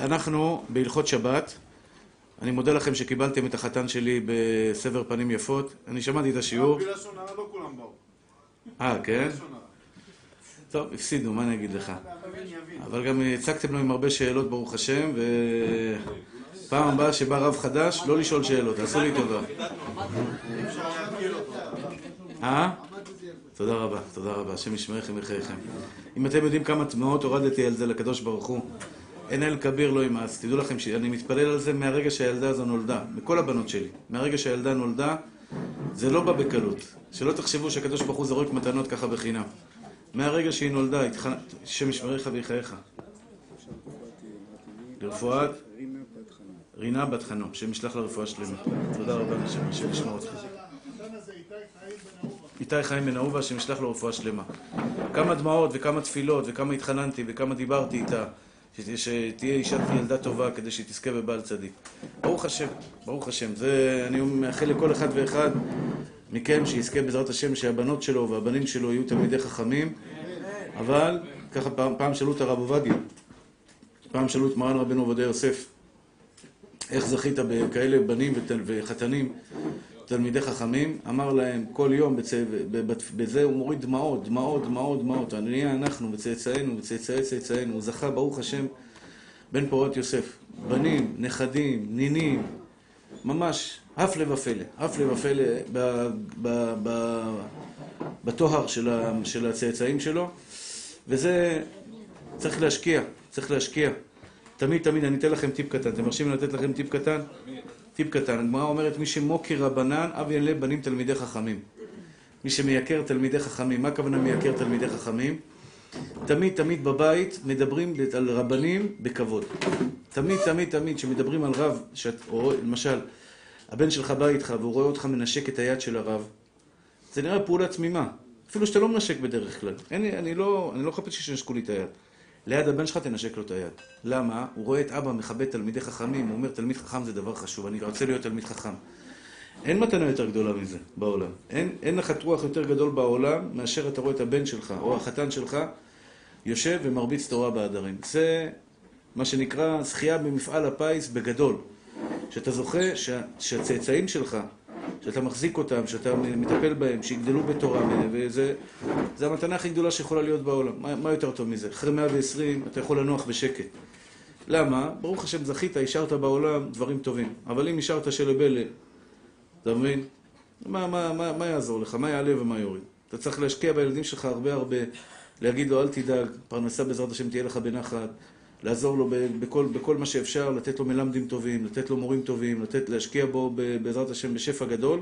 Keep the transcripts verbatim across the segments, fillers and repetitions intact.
אנחנו בהלכות שבת. אני מודה לכם שקיבלתם את החתן שלי בסבר פנים יפות. אני שמעתי את השיעור. בגלל שונה לא כולם באו. אה, כן? טוב, הפסידו, מה אני אגיד לך? אבל גם הצגתם לו עם הרבה שאלות, ברוך השם, ופעם הבאה שבא רב חדש, לא לשאול שאלות, תעשו לי טובה. אה? תודה רבה, תודה רבה, השם ישמרכם וחייכם. אם אתם יודעים כמה תמאות הורדתי על זה לקדוש ברוך הוא, אין אל כביר לא ימאס, תדעו לכם שאני מתפלל על זה מהרגע שהילדה הזו נולדה, מכל הבנות שלי, מהרגע שהילדה נולדה, זה לא בא בקלות. שלא תחשבו שהקדוש ברוך הוא זורק מתנות ככה בחינם. מהרגע שהיא נולדה, השם ישמרך ויחייך. לרפואת רינה בת חנו, שמשלח לרפואה שלמה. תודה רבה, השם ישמע אותך. איתי חיים בן אהובה, שמשלח לרפואה שלמה. כמה דמעות וכמה תפילות וכמה התחננתי וכמה דיברתי איתה, שתהיה אישת ילדה טובה כדי שתזכה בבעל צדיק. ברוך השם, ברוך השם. זה אני מאחל לכל אחד ואחד מכם שיזכה בעזרת השם שהבנות שלו והבנים שלו יהיו תלמידי חכמים. אבל ככה פעם, פעם שאלו את הרב עובדיה, פעם שאלו את מרן רבנו עובדיה יוסף, איך זכית בכאלה בנים וחתנים תלמידי חכמים? אמר להם כל יום בצה, בזה הוא מוריד דמעות, דמעות, דמעות, דמעות. ענייה אנחנו וצאצאינו וצאצאי צאצאינו. הוא זכה ברוך השם בן פורת יוסף, בנים, נכדים, נינים, ממש אף לבפלא, אף לבפלא בתוהר של, של הצאצאים שלו. וזה צריך להשקיע, צריך להשקיע. תמיד תמיד אני אתן לכם טיפ קטן, אתם מרשים לתת לכם טיפ קטן? טיפ קטן, הגמרא אומרת מי שמוקי רבנן, אב יללה בנים תלמידי חכמים. מי שמייקר תלמידי חכמים, מה הכוונה מייקר תלמידי חכמים? תמיד תמיד בבית מדברים על רבנים בכבוד. תמיד תמיד תמיד שמדברים על רב, שאת, או למשל, הבן שלך בא איתך והוא רואה אותך מנשק את היד של הרב, זה נראה פעולה תמימה, אפילו שאתה לא מנשק בדרך כלל. אני, אני לא, אני לא חפץ שינשקו לי את היד. ליד הבן שלך תנשק לו את היד. למה? הוא רואה את אבא מכבד תלמידי חכמים, הוא אומר תלמיד חכם זה דבר חשוב, אני רוצה להיות תלמיד חכם. אין מתנה יותר גדולה מזה בעולם. אין, אין לך תרוח יותר גדול בעולם מאשר אתה רואה את הבן שלך או החתן שלך יושב ומרביץ תורה בהדרים. זה מה שנקרא זכייה במפעל הפיס בגדול. שאתה זוכה שהצאצאים שלך, שאתה מחזיק אותם, שאתה מטפל בהם, שיגדלו בתורה, וזה זה המתנה הכי גדולה שיכולה להיות בעולם. מה, מה יותר טוב מזה? אחרי מאה ועשרים אתה יכול לנוח בשקט. למה? ברוך השם זכית, השארת בעולם דברים טובים. אבל אם השארת שלבלה, אתה מבין? מה, מה, מה, מה יעזור לך? מה יעלה ומה יוריד? אתה צריך להשקיע בילדים שלך הרבה הרבה, להגיד לו אל תדאג, פרנסה בעזרת השם תהיה לך בנחת, לעזור לו בכל, בכל מה שאפשר, לתת לו מלמדים טובים, לתת לו מורים טובים, לתת, להשקיע בו בעזרת השם בשפע גדול.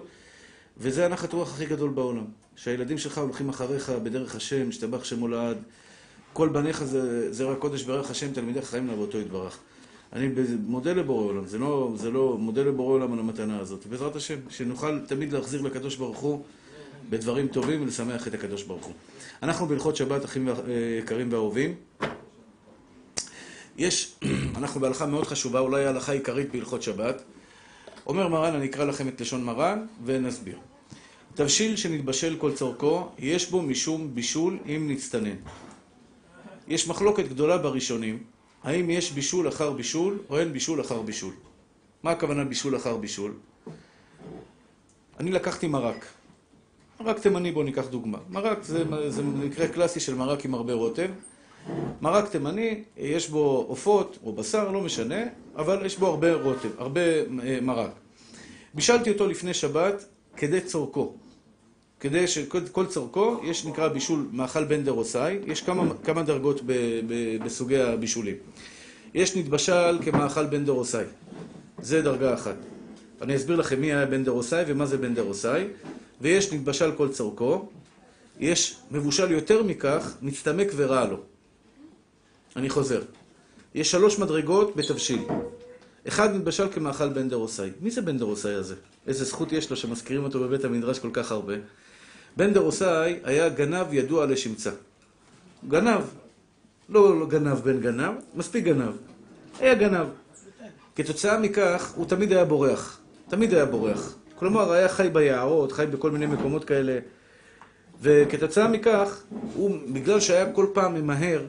וזה הנחת רוח הכי גדול בעולם. שהילדים שלך הולכים אחריך בדרך השם, שתבח שמו לעד. כל בניך זה, זה רק קודש ברך השם, תלמידי חיים לעבודתו יתברך. אני מודה לבורא עולם, זה לא, זה לא מודה לבורא עולם על המתנה הזאת. בעזרת השם, שנוכל תמיד להחזיר לקדוש ברוך הוא בדברים טובים ולשמח את הקדוש ברוך הוא. אנחנו בהלכות שבת, אחים יקרים ואהובים. יש, אנחנו בהלכה מאוד חשובה, אולי ההלכה העיקרית בהלכות שבת. אומר מרן, אני אקרא לכם את לשון מרן ונסביר. תבשיל שנתבשל כל צורכו, יש בו משום בישול אם נצטנן. יש מחלוקת גדולה בראשונים, האם יש בישול אחר בישול או אין בישול אחר בישול. מה הכוונה בישול אחר בישול? אני לקחתי מרק. מרק תימני, בוא ניקח דוגמה. מרק זה, זה מקרה קלאסי של מרק עם הרבה רוטב. מרק תימני, יש בו עופות או בשר, לא משנה, אבל יש בו הרבה רוטב, הרבה מרק. בישלתי אותו לפני שבת כדי צורכו. כדי שכל צורכו, יש נקרא בישול מאכל בן דרוסאי, יש כמה, כמה דרגות ב, ב, בסוגי הבישולים. יש נתבשל כמאכל בן דרוסאי, זה דרגה אחת. אני אסביר לכם מי היה בן דרוסאי ומה זה בן דרוסאי, ויש נתבשל כל צורכו, יש מבושל יותר מכך, מצטמק ורע לו. אני חוזר. יש שלוש מדרגות בתבשיל. אחד מתבשל כמאכל בן דרוסאי. מי זה בן דרוסאי הזה? איזה זכות יש לו שמזכירים אותו בבית המדרש כל כך הרבה. בן דרוסאי היה גנב ידוע לשמצה. גנב. לא, לא גנב בן גנב, מספיק גנב. היה גנב. כתוצאה מכך הוא תמיד היה בורח. תמיד היה בורח. כלומר היה חי ביערות, חי בכל מיני מקומות כאלה. וכתוצאה מכך, הוא, בגלל שהיה כל פעם ממהר,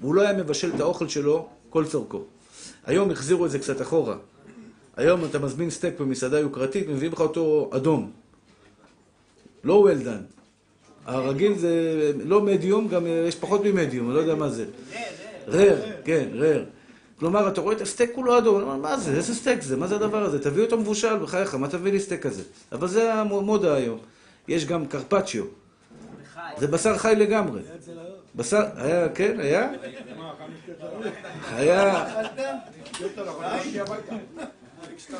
הוא לא היה מבשל את האוכל שלו כל צורכו. היום החזירו את זה קצת אחורה. היום אתה מזמין סטייק במסעדה יוקרתית, מביאים לך אותו אדום. לא well done. הרגיל זה לא מדיום, גם יש פחות ממדיום, אני לא יודע מה זה. רר, כן, רר. כלומר, אתה רואה את הסטייק כולו אדום, מה זה? איזה סטייק זה? מה זה הדבר הזה? תביא אותו מבושל, בחייך, מה תביא לי סטייק הזה? אבל זה המודה היום. יש גם קרפציו. זה בשר חי לגמרי. בשר, היה, כן, היה? היה...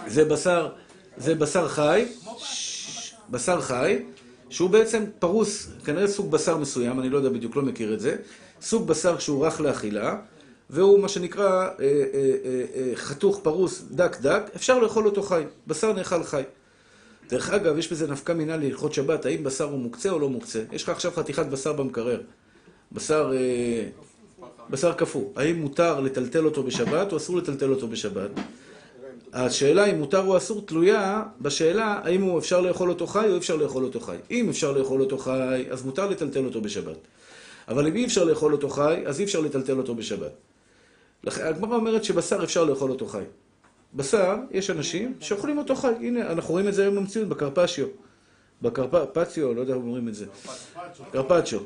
זה בשר, זה בשר חי, בשר חי, שהוא בעצם פרוס, כנראה סוג בשר מסוים, אני לא יודע בדיוק, לא מכיר את זה, סוג בשר שהוא רך לאכילה, והוא מה שנקרא חתוך פרוס דק דק, אפשר לאכול אותו חי, בשר נאכל חי. דרך אגב, יש בזה נפקא מינה להלכות שבת, האם בשר הוא מוקצה או לא מוקצה. יש לך עכשיו חתיכת בשר במקרר, בשר בשר קפוא. האם מותר לטלטל אותו בשבת או אסור לטלטל אותו בשבת? השאלה אם מותר או אסור תלויה בשאלה האם הוא אפשר לאכול אותו חי או אפשר לאכול אותו חי. אם אפשר לאכול אותו חי, אז מותר לטלטל אותו בשבת. אבל אם אי אפשר לאכול אותו חי, אז אי אפשר לטלטל אותו בשבת. הגמרא אומרת שבשר אפשר לאכול אותו חי. בשר, יש אנשים שאוכלים אותו חי. הנה, אנחנו רואים את זה היום במציאות, בקרפציו. בקרפציו, לא יודע איך אומרים את זה. קרפציו.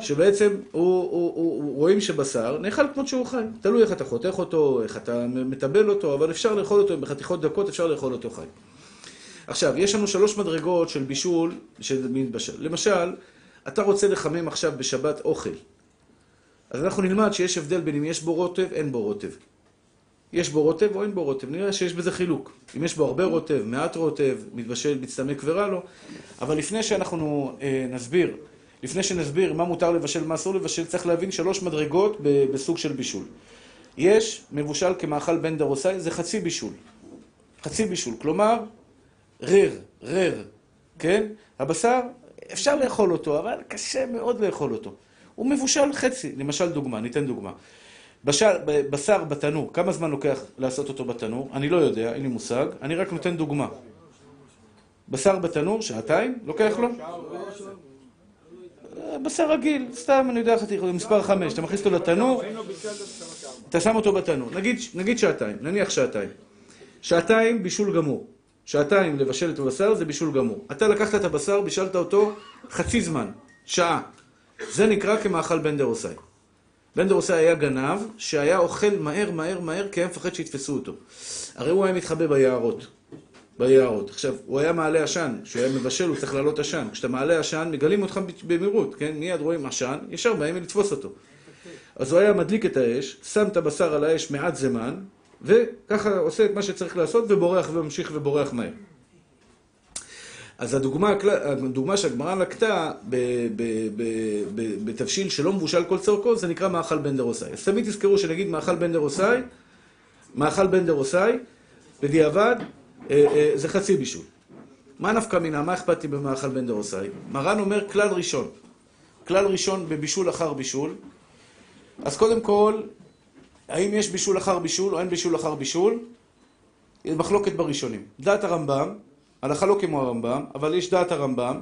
שבעצם רואים שבשר נאכל כמו שהוא חי. תלוי איך אתה חותך אותו, איך אתה מטבל אותו, אבל אפשר לאכול אותו, בחתיכות דקות אפשר לאכול אותו חי. עכשיו, יש לנו שלוש מדרגות של בישול, של מתבשל. למשל, אתה רוצה לחמם עכשיו בשבת אוכל. אז אנחנו נלמד שיש הבדל בין אם יש בו רוטב, אין בו רוטב. יש בו רוטב או אין בו רוטב, נראה שיש בזה חילוק. אם יש בו הרבה רוטב, מעט רוטב, מתבשל, מצטמק ורע לו. אבל לפני שאנחנו אה, נסביר, לפני שנסביר מה מותר לבשל, מה אסור לבשל, צריך להבין שלוש מדרגות ב- בסוג של בישול. יש מבושל כמאכל בן דרוסאי, זה חצי בישול. חצי בישול, כלומר, רר, רר, כן? הבשר, אפשר לאכול אותו, אבל קשה מאוד לאכול אותו. הוא מבושל חצי, למשל דוגמה, ניתן דוגמה. בשר, בשר בתנור, כמה זמן לוקח לעשות אותו בתנור? אני לא יודע, אין לי מושג, אני רק נותן דוגמה. בשר בתנור, שעתיים, לוקח לו? בשר רגיל, סתם, אני יודע, מספר חמש, אתה מכניס אותו לתנור, אתה שם אותו בתנור, נגיד, נגיד שעתיים, נניח שעתיים. שעתיים בישול גמור, שעתיים לבשל את הבשר זה בישול גמור. אתה לקחת את הבשר, בישלת אותו חצי זמן, שעה. זה נקרא כמאכל בן דרוסאי. בן דרוסאי היה גנב שהיה אוכל מהר מהר מהר כי היה מפחד שיתפסו אותו. הרי הוא היה מתחבא ביערות. ביערות. עכשיו, הוא היה מעלה עשן, כשהוא היה מבשל הוא צריך לעלות עשן. כשאתה מעלה עשן, מגלים אותך במהירות, כן? מיד רואים עשן, ישר באים לתפוס אותו. אז הוא היה מדליק את האש, שם את הבשר על האש מעט זמן, וככה עושה את מה שצריך לעשות ובורח וממשיך ובורח מהר. אז הדוגמה, הדוגמה שהגמרא לקטה בתבשיל שלא מבושל כל צורכו, זה נקרא מאכל בן דרוסאי. אז תמיד תזכרו שנגיד מאכל בן דרוסאי, מאכל בן דרוסאי, בדיעבד, אה, אה, זה חצי בישול. מה נפקא מינה? מה אכפת לי במאכל בן דרוסאי? מרן אומר כלל ראשון. כלל ראשון בבישול אחר בישול. אז קודם כל, האם יש בישול אחר בישול או אין בישול אחר בישול? יש מחלוקת בראשונים. דעת הרמב"ם, הלכה לא כמו הרמב"ם, אבל יש דעת הרמב"ם,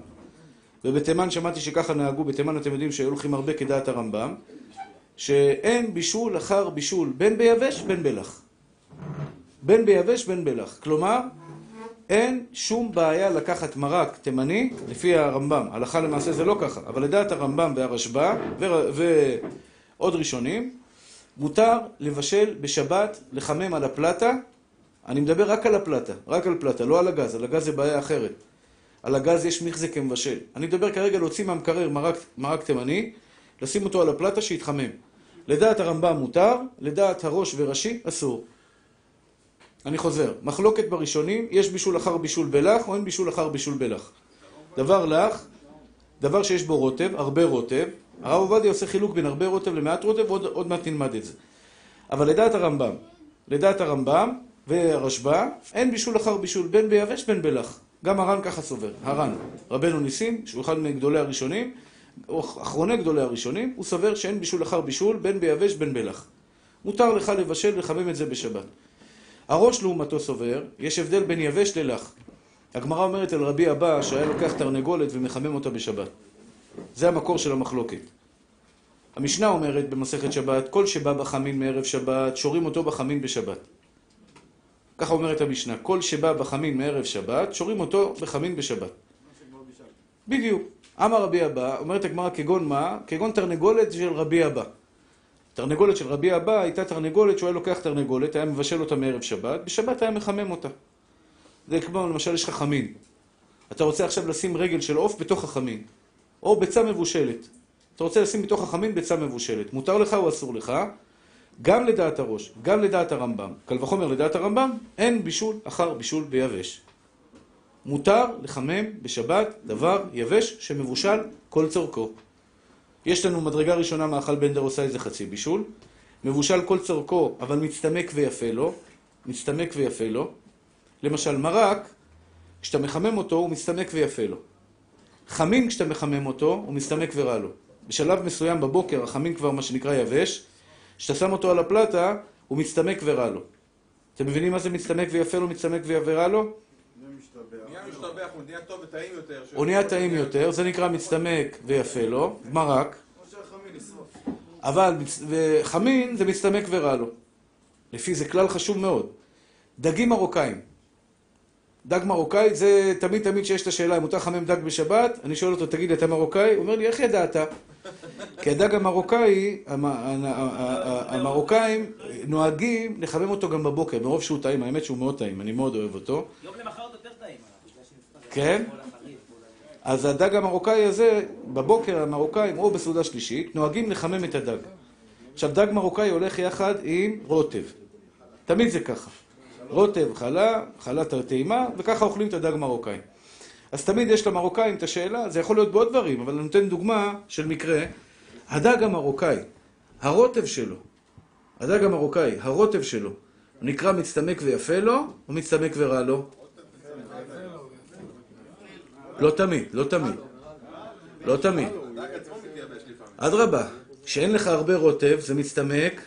ובתימן שמעתי שככה נהגו, בתימן אתם יודעים שהיו הולכים הרבה כדעת הרמב"ם, שאין בישול אחר בישול, בין ביבש בין בלח. בין ביבש בין בלח. כלומר, אין שום בעיה לקחת מרק תימני לפי הרמב"ם. הלכה למעשה זה לא ככה, אבל לדעת הרמב"ם והרשב"א ועוד ראשונים, מותר לבשל בשבת, לחמם על הפלטה, אני מדבר רק על הפלטה, רק על פלטה, לא על הגז, על הגז זה בעיה אחרת. על הגז יש מחזיק המבשל. אני מדבר כרגע להוציא מהמקרר מרק, מרק תימני, לשים אותו על הפלטה שיתחמם. לדעת הרמב"ם מותר, לדעת הראש וראשי אסור. אני חוזר, מחלוקת בראשונים, יש בישול אחר בישול בלח או אין בישול אחר בישול בלח. דבר לך, דבר שיש בו רוטב, הרבה רוטב, הרב עובדיה עושה חילוק בין הרבה רוטב למעט רוטב, עוד, עוד מעט נלמד את זה. אבל לדעת הרמב"ם, לדעת הרמב"ם, והרשב"א, אין בישול אחר בישול, בין ביבש בין בלח. גם הרן ככה סובר. הרן, רבנו ניסים, שהוא אחד מגדולי הראשונים, או אחרוני גדולי הראשונים, הוא סובר שאין בישול אחר בישול, בין ביבש בין בלח. מותר לך לבשל ולחמם את זה בשבת. הראש לעומתו סובר, יש הבדל בין יבש ללח. הגמרא אומרת על רבי אבא שהיה לוקח תרנגולת ומחמם אותה בשבת. זה המקור של המחלוקת. המשנה אומרת במסכת שבת, כל שבא בחמין מערב שבת, שורים אותו בחמין בשבת. ככה אומרת המשנה, כל שבא בחמין מערב שבת, שורים אותו בחמין בשבת. בדיוק. אמר רבי אבא, אומרת הגמרא כגון מה? כגון תרנגולת של רבי אבא. תרנגולת של רבי אבא הייתה תרנגולת שהוא היה לוקח תרנגולת, היה מבשל אותה מערב שבת, בשבת היה מחמם אותה. זה כמו למשל יש לך חמין. אתה רוצה עכשיו לשים רגל של עוף בתוך החמין, או ביצה מבושלת. אתה רוצה לשים בתוך החמין ביצה מבושלת. מותר לך או אסור לך? גם לדעת הראש, גם לדעת הרמב"ם. קל וחומר לדעת הרמב"ם, אין בישול אחר בישול ביבש. מותר לחמם בשבת דבר יבש שמבושל כל צורכו. יש לנו מדרגה ראשונה מאכל בן דרוסאי זה חצי בישול. מבושל כל צורכו, אבל מצטמק ויפה לו. מצטמק ויפה לו. למשל מרק, כשאתה מחמם אותו הוא מצטמק ויפה לו. חמין כשאתה מחמם אותו הוא מצטמק ורע לו. בשלב מסוים בבוקר החמין כבר מה שנקרא יבש, כשאתה שם אותו על הפלטה הוא מצטמק ורע לו. אתם מבינים מה זה מצטמק ויפה לו, מצטמק ורע לו? נהיה משתבח, הוא נהיה טוב וטעים יותר. הוא נהיה טעים יותר, זה נקרא מצטמק ויפה לו, מרק. אבל חמין זה מצטמק ורע לו. לפי זה כלל חשוב מאוד. דגים מרוקאים. דג מרוקאי זה תמיד תמיד שיש את השאלה, אם הוא תחמם דג בשבת, אני שואל אותו, תגיד, אתה מרוקאי? הוא אומר לי, איך ידעת? כי הדג המרוקאי, המרוקאים נוהגים לחמם אותו גם בבוקר, מרוב שהוא טעים, האמת שהוא מאוד טעים, אני מאוד אוהב אותו. יום למחרת יותר טעים. כן? אז הדג המרוקאי הזה, בבוקר המרוקאים, או בסעודה שלישית, נוהגים לחמם את הדג. עכשיו, דג מרוקאי הולך יחד עם רוטב. תמיד זה ככה. רוטב, חלה, חלה תרטעימה, וככה אוכלים את הדג מרוקאי. אז תמיד יש למרוקאים את השאלה, זה יכול להיות בעוד דברים, אבל אני נותן דוגמה של מקרה. הדג המרוקאי, הרוטב שלו, הדג המרוקאי, הרוטב שלו, הוא נקרא מצטמק ויפה לו, או מצטמק ורע לו? לא תמיד, לא תמיד. לא תמיד. אדרבה, שאין לך הרבה רוטב, זה מצטמק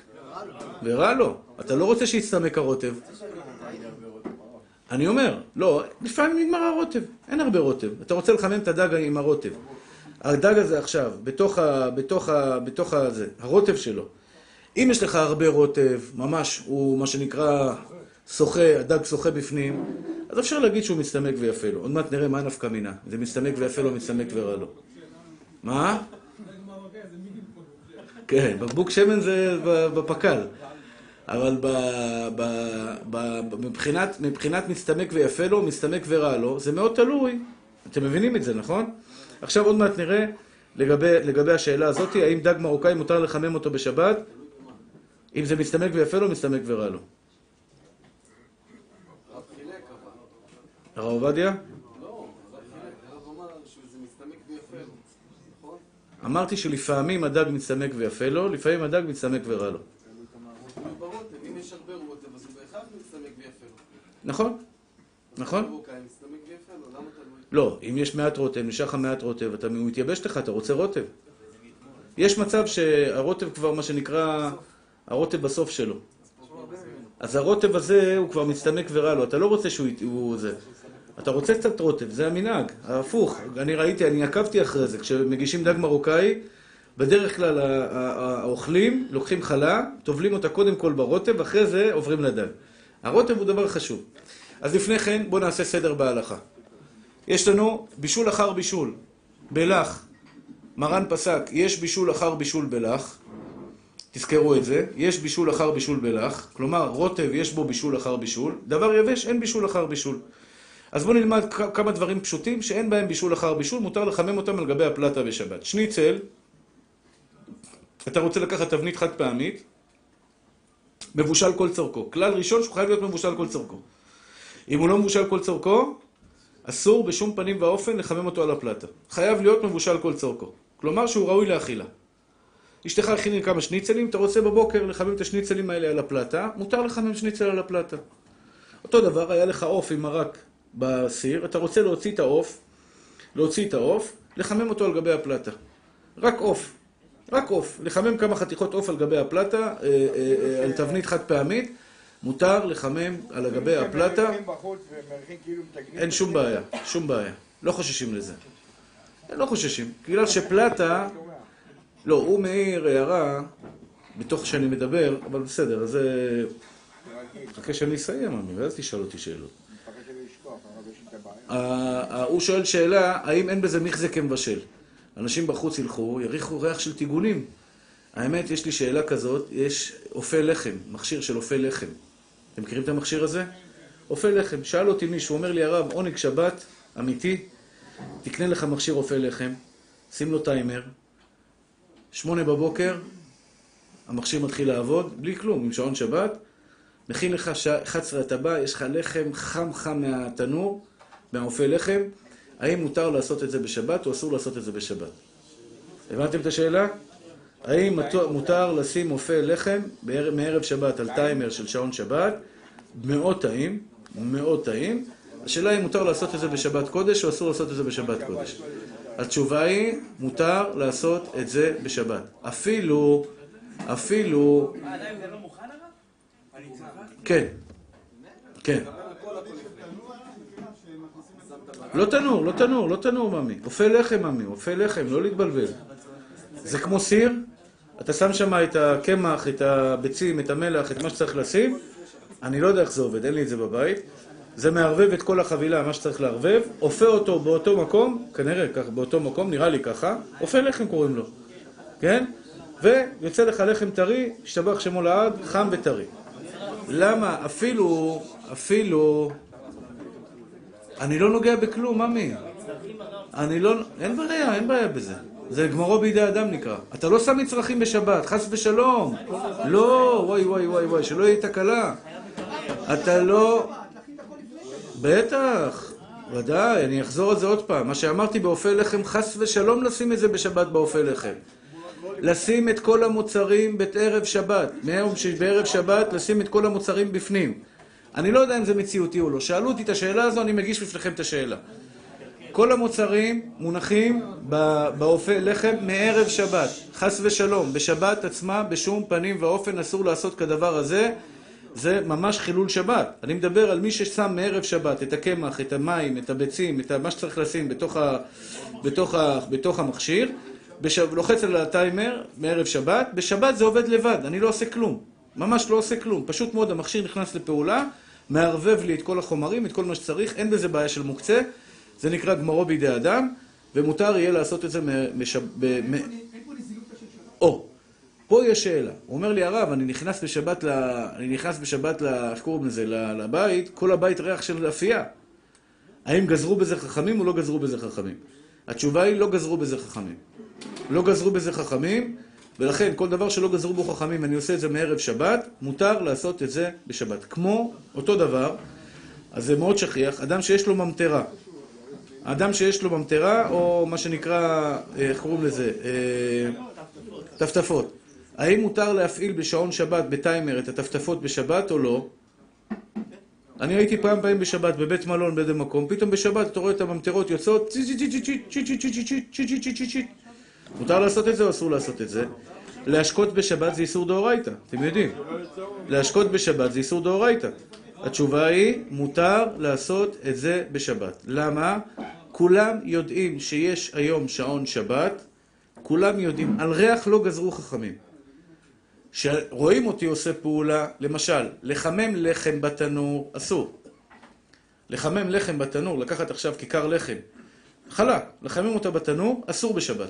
ורע לו. אתה לא רוצה שיצטמק הרוטב. אני אומר, לא, לפעמים נגמר הרוטב, אין הרבה רוטב. אתה רוצה לחמם את הדג עם הרוטב. הדג הזה עכשיו, בתוך ה... בתוך ה... בתוך ה... זה, הרוטב שלו. אם יש לך הרבה רוטב, ממש, הוא מה שנקרא שוחה, הדג שוחה בפנים, אז אפשר להגיד שהוא מצטמק ויפה לו. עוד מעט נראה מה נפקא מינה. זה מצטמק ויפה לו, מצטמק ורע לו. מה? כן, בקבוק שמן זה בפקל. אבל ב, ב, ב, מבחינת, מבחינת מסתמק ויפה לו, מסתמק ורע לו, זה מאוד תלוי. אתם מבינים את זה, נכון? עכשיו עוד מעט נראה לגבי, לגבי השאלה הזאת, האם דג מרוקאי מותר לחמם אותו בשבת? אם זה מסתמק ויפה לו, מסתמק ורע לו. הרב עובדיה? לא, הרב אומר שזה מסתמק ויפה לו, נכון? אמרתי שלפעמים הדג מסתמק ויפה לו, לפעמים הדג מסתמק ורע לו. נכון? נכון? לא, אם יש מעט רוטב, נשאר לך מעט רוטב, אתה מתייבש לך, אתה רוצה רוטב. יש מצב שהרוטב כבר מה שנקרא, הרוטב בסוף שלו. אז הרוטב הזה הוא כבר מצטמק ורע לו, אתה לא רוצה שהוא זה. אתה רוצה קצת רוטב, זה המנהג, ההפוך. אני ראיתי, אני עקבתי אחרי זה, כשמגישים דג מרוקאי, בדרך כלל האוכלים לוקחים חלה, טובלים אותה קודם כל ברוטב, אחרי זה עוברים לדג. הרוטב הוא דבר חשוב. אז לפני כן, בואו נעשה סדר בהלכה. יש לנו בישול אחר בישול, בלח. מרן פסק, יש בישול אחר בישול בלח. תזכרו את זה, יש בישול אחר בישול בלח. כלומר, רוטב יש בו בישול אחר בישול. דבר יבש, אין בישול אחר בישול. אז בואו נלמד כמה דברים פשוטים שאין בהם בישול אחר בישול, מותר לחמם אותם על גבי הפלטה בשבת. שניצל, אתה רוצה לקחת תבנית חד פעמית, מבושל כל צורכו. כלל ראשון שהוא חייב להיות מבושל כל צורכו. אם הוא לא מבושל כל צורכו, אסור בשום פנים ואופן לחמם אותו על הפלטה. חייב להיות מבושל כל צורכו. כלומר שהוא ראוי לאכילה. אשתך הכינה כמה שניצלים, אתה רוצה בבוקר לחמם את השניצלים האלה על הפלטה, מותר לחמם שניצל על הפלטה. אותו דבר, היה לך עוף עם מרק בסיר, אתה רוצה להוציא את העוף, להוציא את העוף, לחמם אותו על גבי הפלטה. רק עוף. רק עוף, לחמם כמה חתיכות עוף על גבי הפלטה, על תבנית חד פעמית, מותר לחמם על גבי הפלטה, אין שום בעיה, שום בעיה, לא חוששים לזה, לא חוששים, בגלל שפלטה, לא, הוא מאיר הערה בתוך שאני מדבר, אבל בסדר, אז זה... חכה שאני אסיים, אמי, ואז תשאל אותי שאלות. חכה שאני אשכוח, אבל יש את הבעיה. הוא שואל שאלה, האם אין בזה מחזיק כמבשל? אנשים בחוץ ילכו, יריחו ריח של טיגונים. האמת, יש לי שאלה כזאת, יש אופה לחם, מכשיר של אופה לחם. אתם מכירים את המכשיר הזה? אופה לחם. שאל אותי מישהו, אומר לי הרב, עונג שבת, אמיתי, תקנה לך מכשיר אופה לחם, שים לו טיימר, שמונה בבוקר, המכשיר מתחיל לעבוד, בלי כלום, עם שעון שבת, מכין לך שעה אחת עשרה אתה בא, יש לך לחם חם חם מהתנור, מהאופה לחם, האם מותר לעשות את זה בשבת או אסור לעשות את זה בשבת? הבנתם את השאלה? האם מותר לשים אופה לחם מערב שבת על טיימר של שעון שבת? מאוד טעים, מאוד טעים. השאלה אם מותר לעשות את זה בשבת קודש או אסור לעשות את זה בשבת קודש. התשובה היא, מותר לעשות את זה בשבת. אפילו, אפילו... עדיין זה לא מוכן הרב? אני צריך? כן. כן. לא תנור, לא תנור, לא תנור ממי. אופה לחם ממי, אופה לחם, לא להתבלבל. זה כמו סיר, אתה שם שם את הקמח, את הביצים, את המלח, את מה שצריך לשים, אני לא יודע איך זה עובד, אין לי את זה בבית, זה מערבב את כל החבילה, מה שצריך לערבב, אופה אותו באותו מקום, כנראה כך, באותו מקום, נראה לי ככה, אופה לחם קוראים לו, כן? ויוצא לך לחם טרי, השתבח שמו לעד, חם וטרי. למה? אפילו, אפילו, אני לא נוגע בכלום, ממי. אני לא, אין בעיה, אין בעיה בזה. זה גמרו בידי האדם נקרא. אתה לא שם מצרכים בשבת, חס ושלום. לא, וואי וואי וואי וואי, שלא יהיה תקלה. אתה לא... בטח, ודאי, אני אחזור על זה עוד פעם. מה שאמרתי באופה לחם, חס ושלום לשים את זה בשבת באופה לחם. לשים את כל המוצרים בערב שבת. בערב שבת לשים את כל המוצרים בפנים. אני לא יודע אם זה מציאותי או לא. שאלו אותי את השאלה הזו, אני מגיש בפניכם את השאלה. כל המוצרים מונחים באופה לחם מערב שבת, חס ושלום. בשבת עצמה, בשום פנים ואופן אסור לעשות כדבר הזה, זה ממש חילול שבת. אני מדבר על מי ששם מערב שבת את הקמח, את המים, את הביצים, את מה שצריך לשים בתוך, ה... בתוך, ה... בתוך המכשיר, בש... לוחץ על הטיימר מערב שבת, בשבת זה עובד לבד, אני לא עושה כלום, ממש לא עושה כלום. פשוט מאוד המכשיר נכנס לפעולה, מערבב לי את כל החומרים, את כל מה שצריך, אין בזה בעיה של מוקצה, זה נקרא גמרו בידי אדם, ומותר יהיה לעשות את זה משב... או, פה יש שאלה. הוא אומר לי, הרב, אני נכנס בשבת ל... אני נכנס בשבת ל... איך קוראים לזה? לבית, כל הבית ריח של אפייה. האם גזרו בזה חכמים או לא גזרו בזה חכמים? התשובה היא, לא גזרו בזה חכמים. לא גזרו בזה חכמים, ולכן כל דבר שלא גזרו בו חכמים, אני עושה את זה מערב שבת, מותר לעשות את זה בשבת. כמו אותו דבר, אז זה מאוד שכיח, אדם שיש לו ממטרה. האדם שיש לו ממטרה, או מה שנקרא, איך קוראים לזה, טפטפות. האם מותר להפעיל בשעון שבת, בטיימר, את הטפטפות בשבת או לא? אני הייתי פעם פעמים בשבת, בבית מלון, באיזה מקום, פתאום בשבת אתה רואה את הממטרות יוצאות, מותר לעשות את זה או אסור לעשות את זה? להשקות בשבת זה איסור דאורייתא, אתם יודעים. להשקות בשבת זה איסור דאורייתא. התשובה היא, מותר לעשות את זה בשבת. למה? כולם יודעים שיש היום שעון שבת, כולם יודעים, על ריח לא גזרו חכמים. שרואים אותי עושה פעולה, למשל, לחמם לחם בתנור, אסור. לחמם לחם בתנור, לקחת עכשיו כיכר לחם. חלה, לחמם אותה בתנור, אסור בשבת.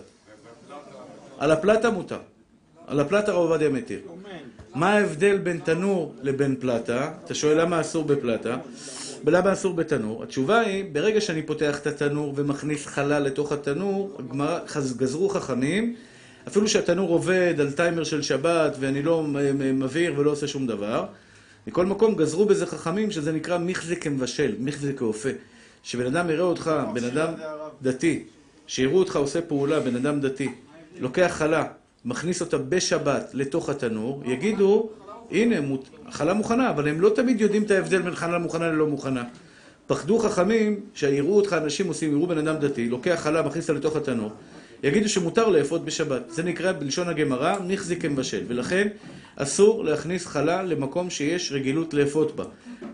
על הפלטה מותר. על הפלטה הרב עובדיה מתיר. מה ההבדל בין תנור לבין פלטה? אתה שואל למה אסור בפלטה? למה אסור בתנור? התשובה היא, ברגע שאני פותח את התנור ומכניס חלל לתוך התנור, גזרו חכמים, אפילו שהתנור עובד על טיימר של שבת ואני לא מבהיר ולא עושה שום דבר, מכל מקום גזרו בזה חכמים שזה נקרא מחזיק כמבשל, מחזיק כאופה. שבן אדם יראה אותך, בן אדם דתי, שיראו אותך עושה פעולה, בן אדם דתי, לוקח חלה, מכניס אותה בשבת לתוך התנור, יגידו, הנה, חלה מוכנה, אבל הם לא תמיד יודעים את ההבדל בין חלה מוכנה ללא מוכנה. פחדו חכמים שיראו אותך אנשים עושים, יראו בן אדם דתי, לוקח חלה, מכניסה לתוך התנור, יגידו שמותר לאפות בשבת. זה נקרא בלשון הגמרא, מחזיק המבשל, ולכן אסור להכניס חלה למקום שיש רגילות לאפות בה.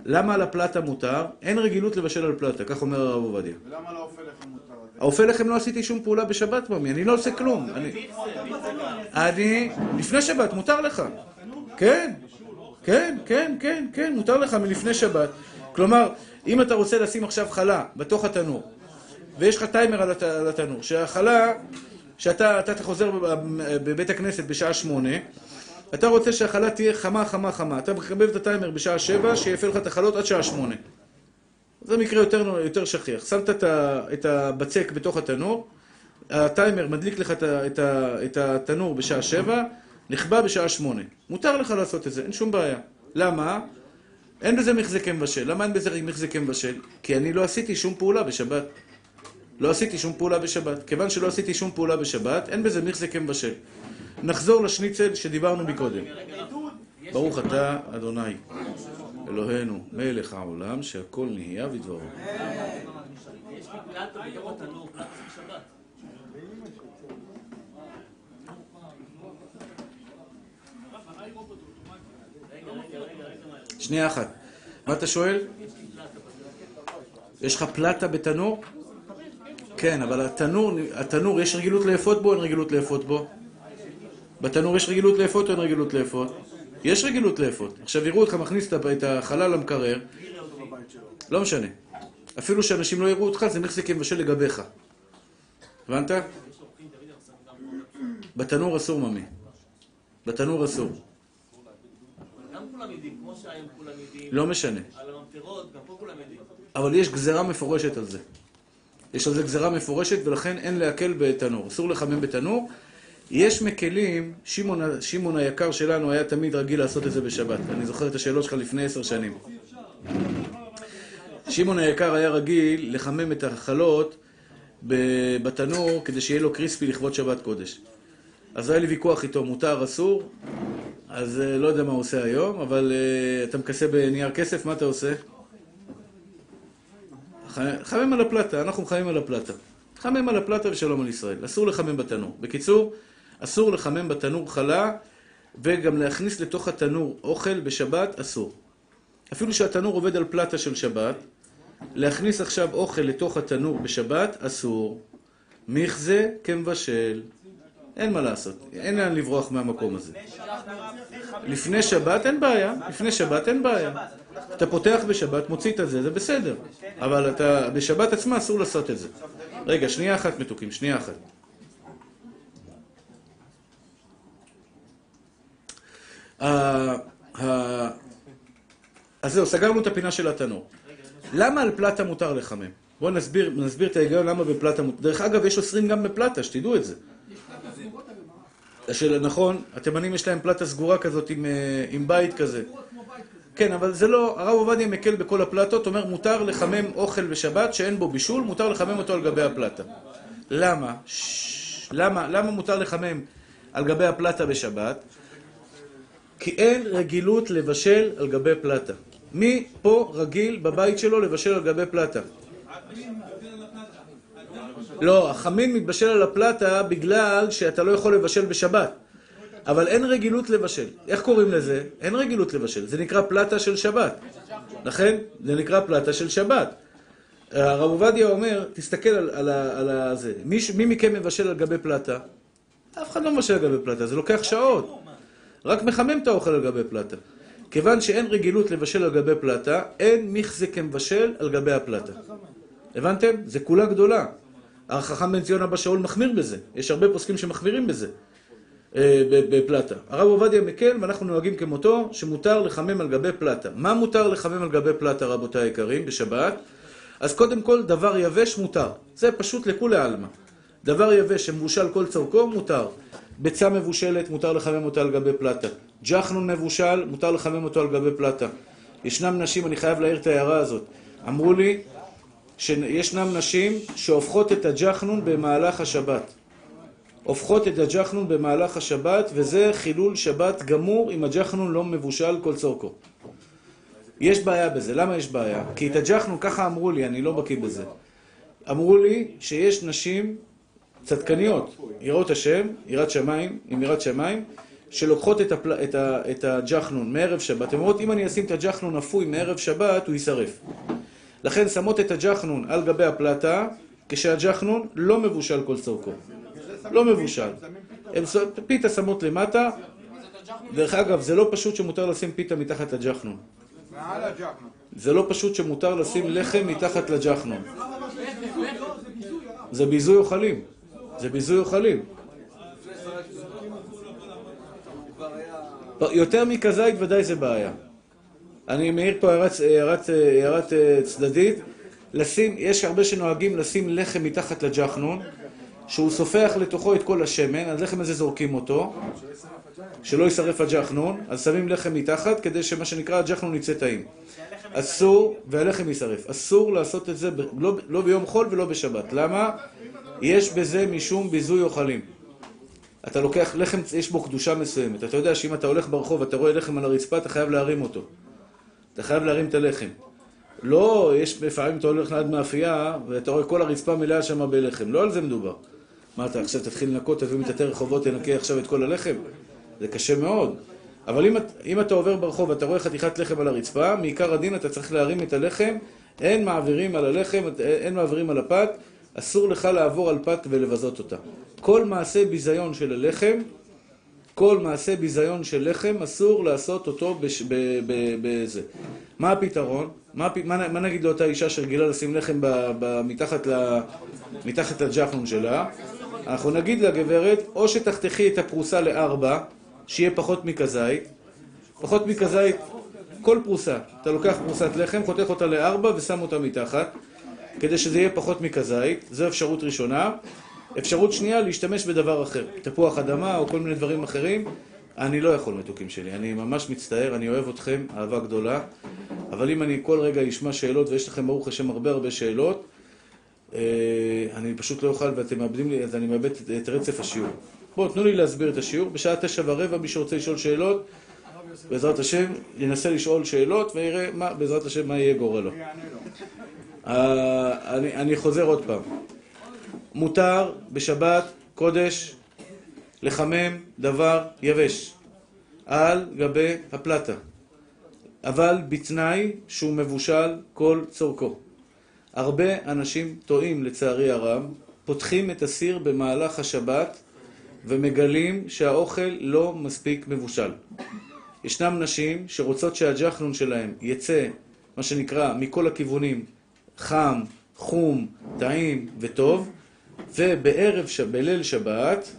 למה על הפלטה מותר? אין רגילות לבשל על פלטה, כך אומר הרב עובדיה. ולמה על האופה לחם מותר? האופה לכם לא עשיתי שום פעולה בשבת במי, אני לא עושה כלום. אני, לפני שבת, מותר לך. כן, כן, כן, כן, כן, מותר לך מלפני שבת. כלומר, אם אתה רוצה לשים עכשיו חלה בתוך התנור, ויש לך טיימר על התנור, שהחלה, שאתה אתה חוזר בבית הכנסת בשעה שמונה, אתה רוצה שהחלה תהיה חמה, חמה, חמה. אתה מחבב את הטיימר בשעה שבע, שיפה לך את החלות עד שעה שמונה. זה מקרה יותר, יותר שכיח. שמת את הבצק בתוך התנור, הטיימר מדליק לך את התנור בשעה שבע, נכבה בשעה שמונה. מותר לך לעשות את זה, אין שום בעיה. למה? אין בזה מחזיקי מבשל. למה אין בזה מחזיקי מבשל? כי אני לא עשיתי שום פעולה בשבת. לא עשיתי שום פעולה בשבת. כיוון שלא עשיתי שום פעולה בשבת, אין בזה מחזיקי מבשל. נחזור לשניצל שדיברנו מקודם. ברוך אתה, אדוני, אלוהינו, מלך העולם, שהכל נהיה בדברו. יש מגלת בירות הנור, חצי שבת. שנייה אחת. מה אתה שואל? יש לך פלטה בתנור? כן, אבל התנור, התנור, יש רגילות לאפות בו או אין רגילות לאפות בו? בתנור יש רגילות לאפות או אין רגילות לאפות? יש רגילות לאפות. עכשיו יראו אותך מכניס את החלל למקרר. לא משנה. אפילו שאנשים לא יראו אותך, זה מחזיקים מבשל לגביך. הבנת? בתנור אסור ממי. בתנור אסור. גם כולם ידים, כמו שהיום כולם ידים. לא משנה. על הממטרות, גם פה כולם ידים. אבל יש גזרה מפורשת על זה. יש על זה גזרה מפורשת, ולכן אין להקל בתנור. אסור לחמם בתנור. יש מקלים, שמעון, שמעון היקר שלנו היה תמיד רגיל לעשות את זה בשבת. אני זוכר את השאלות שלך לפני עשר שנים. שמעון היקר היה רגיל לחמם את החלות בתנור כדי שיהיה לו קריספי לכבוד שבת קודש. אז היה לי ויכוח איתו, מותר, אסור, אז לא יודע מה הוא עושה היום, אבל uh, אתה מכסה בנייר כסף, מה אתה עושה? חמם על הפלטה, אנחנו חמם על הפלטה. חמם על הפלטה ושלום על ישראל. אסור לחמם בתנור. בקיצור, אסור לחמם בתנור חלה, וגם להכניס לתוך התנור אוכל בשבת אסור. אפילו שהתנור עובד על פלטה של שבת, להכניס עכשיו אוכל לתוך התנור בשבת אסור. מחזה כמבשל. אין מה לעשות, אין לאן לברוח מהמקום הזה. לפני שבת אין בעיה, לפני שבת אין בעיה. אתה פותח בשבת, מוציא את זה, זה בסדר. אבל אתה, בשבת עצמה אסור לעשות את זה. רגע, שנייה אחת מתוקים, שנייה אחת. אז זהו, סגרנו את הפינה של התנור. למה על פלטה מותר לחמם? בואו נסביר, נסביר את ההיגיון למה בפלטה מותר. דרך אגב, יש אוסרים גם בפלטה, שתדעו את זה. של נכון, התימנים יש להם פלטה סגורה כזאת עם, עם בית כזה. כן, אבל זה לא, הרב עובדיה מקל בכל הפלטות, אומר מותר לחמם אוכל בשבת שאין בו בישול, מותר לחמם אותו על גבי הפלטה. למה? ש... למה? למה מותר לחמם על גבי הפלטה בשבת? כי אין רגילות לבשל על גבי פלטה. מי פה רגיל בבית שלו לבשל על גבי פלטה? לא, החמין מתבשל על הפלטה בגלל שאתה לא יכול לבשל בשבת. אבל אין רגילות לבשל. איך קוראים לזה? אין רגילות לבשל. זה נקרא פלטה של שבת. לכן, זה נקרא פלטה של שבת. הרב עובדיה אומר, תסתכל על, על, על, על זה. מי, מי מכם מבשל על גבי פלטה? אף אחד לא מבשל על גבי פלטה, זה לוקח שעות. רק מחמם את האוכל על גבי פלטה. כיוון שאין רגילות לבשל על גבי פלטה, אין מחזיק המבשל על גבי הפלטה. הבנתם? זה כולה גדולה. החכם בן ציון אבא שאול מחמיר בזה. יש הרבה פוסקים שמחמירים בזה. בפלטה. הרב עובדיה מקל, ואנחנו נוהגים כמותו, שמותר לחמם על גבי פלטה. מה מותר לחמם על גבי פלטה, רבותיי היקרים, בשבת? אז קודם כל, דבר יבש מותר. זה פשוט לכולי עלמא. דבר יבש שמבושל כל צורכו, מותר. ביצה מבושלת, מותר לחמם אותה על גבי פלטה. ג'חנון מבושל, מותר לחמם אותו על גבי פלטה. ישנם נשים, אני חייב להעיר את ההערה הזאת. אמרו לי, שישנם נשים שהופכות את הג'חנון במהלך השבת. הופכות את הג'חנון במהלך השבת, וזה חילול שבת גמור אם הג'חנון לא מבושל כל צורכו. יש בעיה בזה. למה יש בעיה? כי את הג'חנון, ככה אמרו לי, אני לא בקיא בזה. אמרו לי שיש נשים צדקניות, יראות השם, יראת שמיים, עם יראת שמיים, שלוקחות את, הפל... את, ה... את הג'חנון מערב שבת. הן אומרות, אם אני אשים את הג'חנון אפוי מערב שבת, הוא יישרף. לכן שמות את הג'חנון על גבי הפלטה, כשהג'חנון לא מבושל כל צורכו. לא מבושל. הם פיתה שמות למטה. דרך אגב, זה לא פשוט שמותר לשים פיתה מתחת לג'חנון. זה לא פשוט שמותר לשים לחם מתחת לג'חנון. זה ביזוי אוכלים. זה ביזוי אוכלים. יותר מכזית ודאי זה בעיה. אני מעיר פה הערת צדדית. יש הרבה שנוהגים לשים לחם מתחת לג'חנון, שהוא סופח לתוכו את כל השמן, אז לחם הזה זורקים אותו, שלא יישרף הג'חנון, אז שמים לחם מתחת כדי שמה שנקרא הג'חנון יצא טעים. אסור, והלחם יישרף. אסור לעשות את זה לא ביום חול ולא בשבת. למה? יש בזה משום ביזוי אוכלים. אתה לוקח לחם, יש בו קדושה מסוימת. אתה יודע שאם אתה הולך ברחוב ואתה רואה לחם על הרצפה, אתה חייב להרים אותו. אתה חייב להרים את הלחם. לא, יש לפעמים אתה הולך ליד מאפייה, ואתה רואה כל הרצפה מלאה שמה בלחם. לא על זה מדובר. מה, אתה עכשיו תתחיל לנקות, תביא מטאטא רחובות, תנקה עכשיו את כל הלחם? זה קשה מאוד. אבל אם, אם אתה עובר ברחוב ואתה רואה חתיכת לחם על הרצפה, מעיקר הדין אתה צריך להרים את הלחם, אין מעבירים על הלחם, אין מעבירים על הפת, אסור לך לעבור על פת ולבזות אותה. כל מעשה ביזיון של הלחם, כל מעשה ביזיון של לחם, אסור לעשות אותו בש... ב... ב... בזה. מה הפתרון? מה, הפ... מה... מה נגיד לאותה אישה שרגילה לשים לחם ב... ב... מתחת, ל... מתחת לג'חנון שלה? אנחנו נגיד לגברת, או שתחתכי את הפרוסה לארבע, שיהיה פחות מכזית. פחות מכזית, כל פרוסה. אתה לוקח פרוסת לחם, חותך אותה לארבע ושם אותה מתחת, כדי שזה יהיה פחות מכזית. זו אפשרות ראשונה. אפשרות שנייה, להשתמש בדבר אחר. תפוח אדמה או כל מיני דברים אחרים. אני לא יכול, מתוקים שלי. אני ממש מצטער, אני אוהב אתכם, אהבה גדולה. אבל אם אני כל רגע אשמע שאלות, ויש לכם ברוך השם הרבה הרבה שאלות, אני פשוט לא אוכל ואתם מאבדים לי, אז אני מאבד את רצף השיעור. בואו, תנו לי להסביר את השיעור. בשעה תשע ורבע, מי שרוצה לשאול שאלות, בעזרת השם, ינסה לשאול שאלות ויראה מה, בעזרת השם, מה יהיה גורלו. אני, אני חוזר עוד פעם. מותר בשבת קודש לחמם דבר יבש על גבי הפלטה, אבל בתנאי שהוא מבושל כל צורכו. הרבה אנשים טועים לצערי הרב, פותחים את הסיר במהלך השבת ומגלים שהאוכל לא מספיק מבושל. ישנם נשים שרוצות שהג'חנון שלהם יצא, מה שנקרא, מכל הכיוונים, חם, חום, טעים וטוב, ובערב, בליל שבת,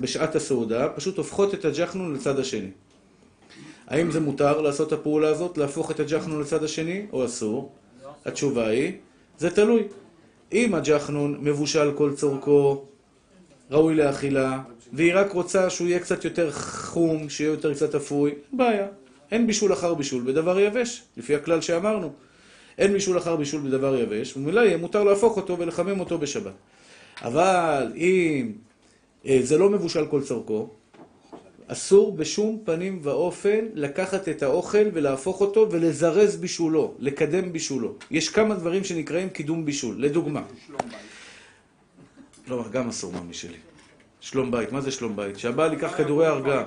בשעת הסעודה, פשוט הופכות את הג'חנון לצד השני. האם זה מותר לעשות את הפעולה הזאת, להפוך את הג'חנון לצד השני, או אסור? התשובה היא, זה תלוי. אם הג'חנון מבושל כל צורכו, ראוי לאכילה, והיא רק רוצה שהוא יהיה קצת יותר חום, שיהיה יותר קצת אפוי, בעיה. אין בישול אחר בישול בדבר יבש, לפי הכלל שאמרנו. אין בישול אחר בישול בדבר יבש, ומילא יהיה מותר להפוך אותו ולחמם אותו בשבת. אבל אם זה לא מבושל כל צורכו, אסור בשום פנים ואופן לקחת את האוכל ולהפוך אותו ולזרז בישולו, לקדם בישולו. יש כמה דברים שנקראים קידום בישול. לדוגמה, לא, גם אסור ממי שלי. שלום בית, מה זה שלום בית? שהבעל ייקח כדורי הרגעה.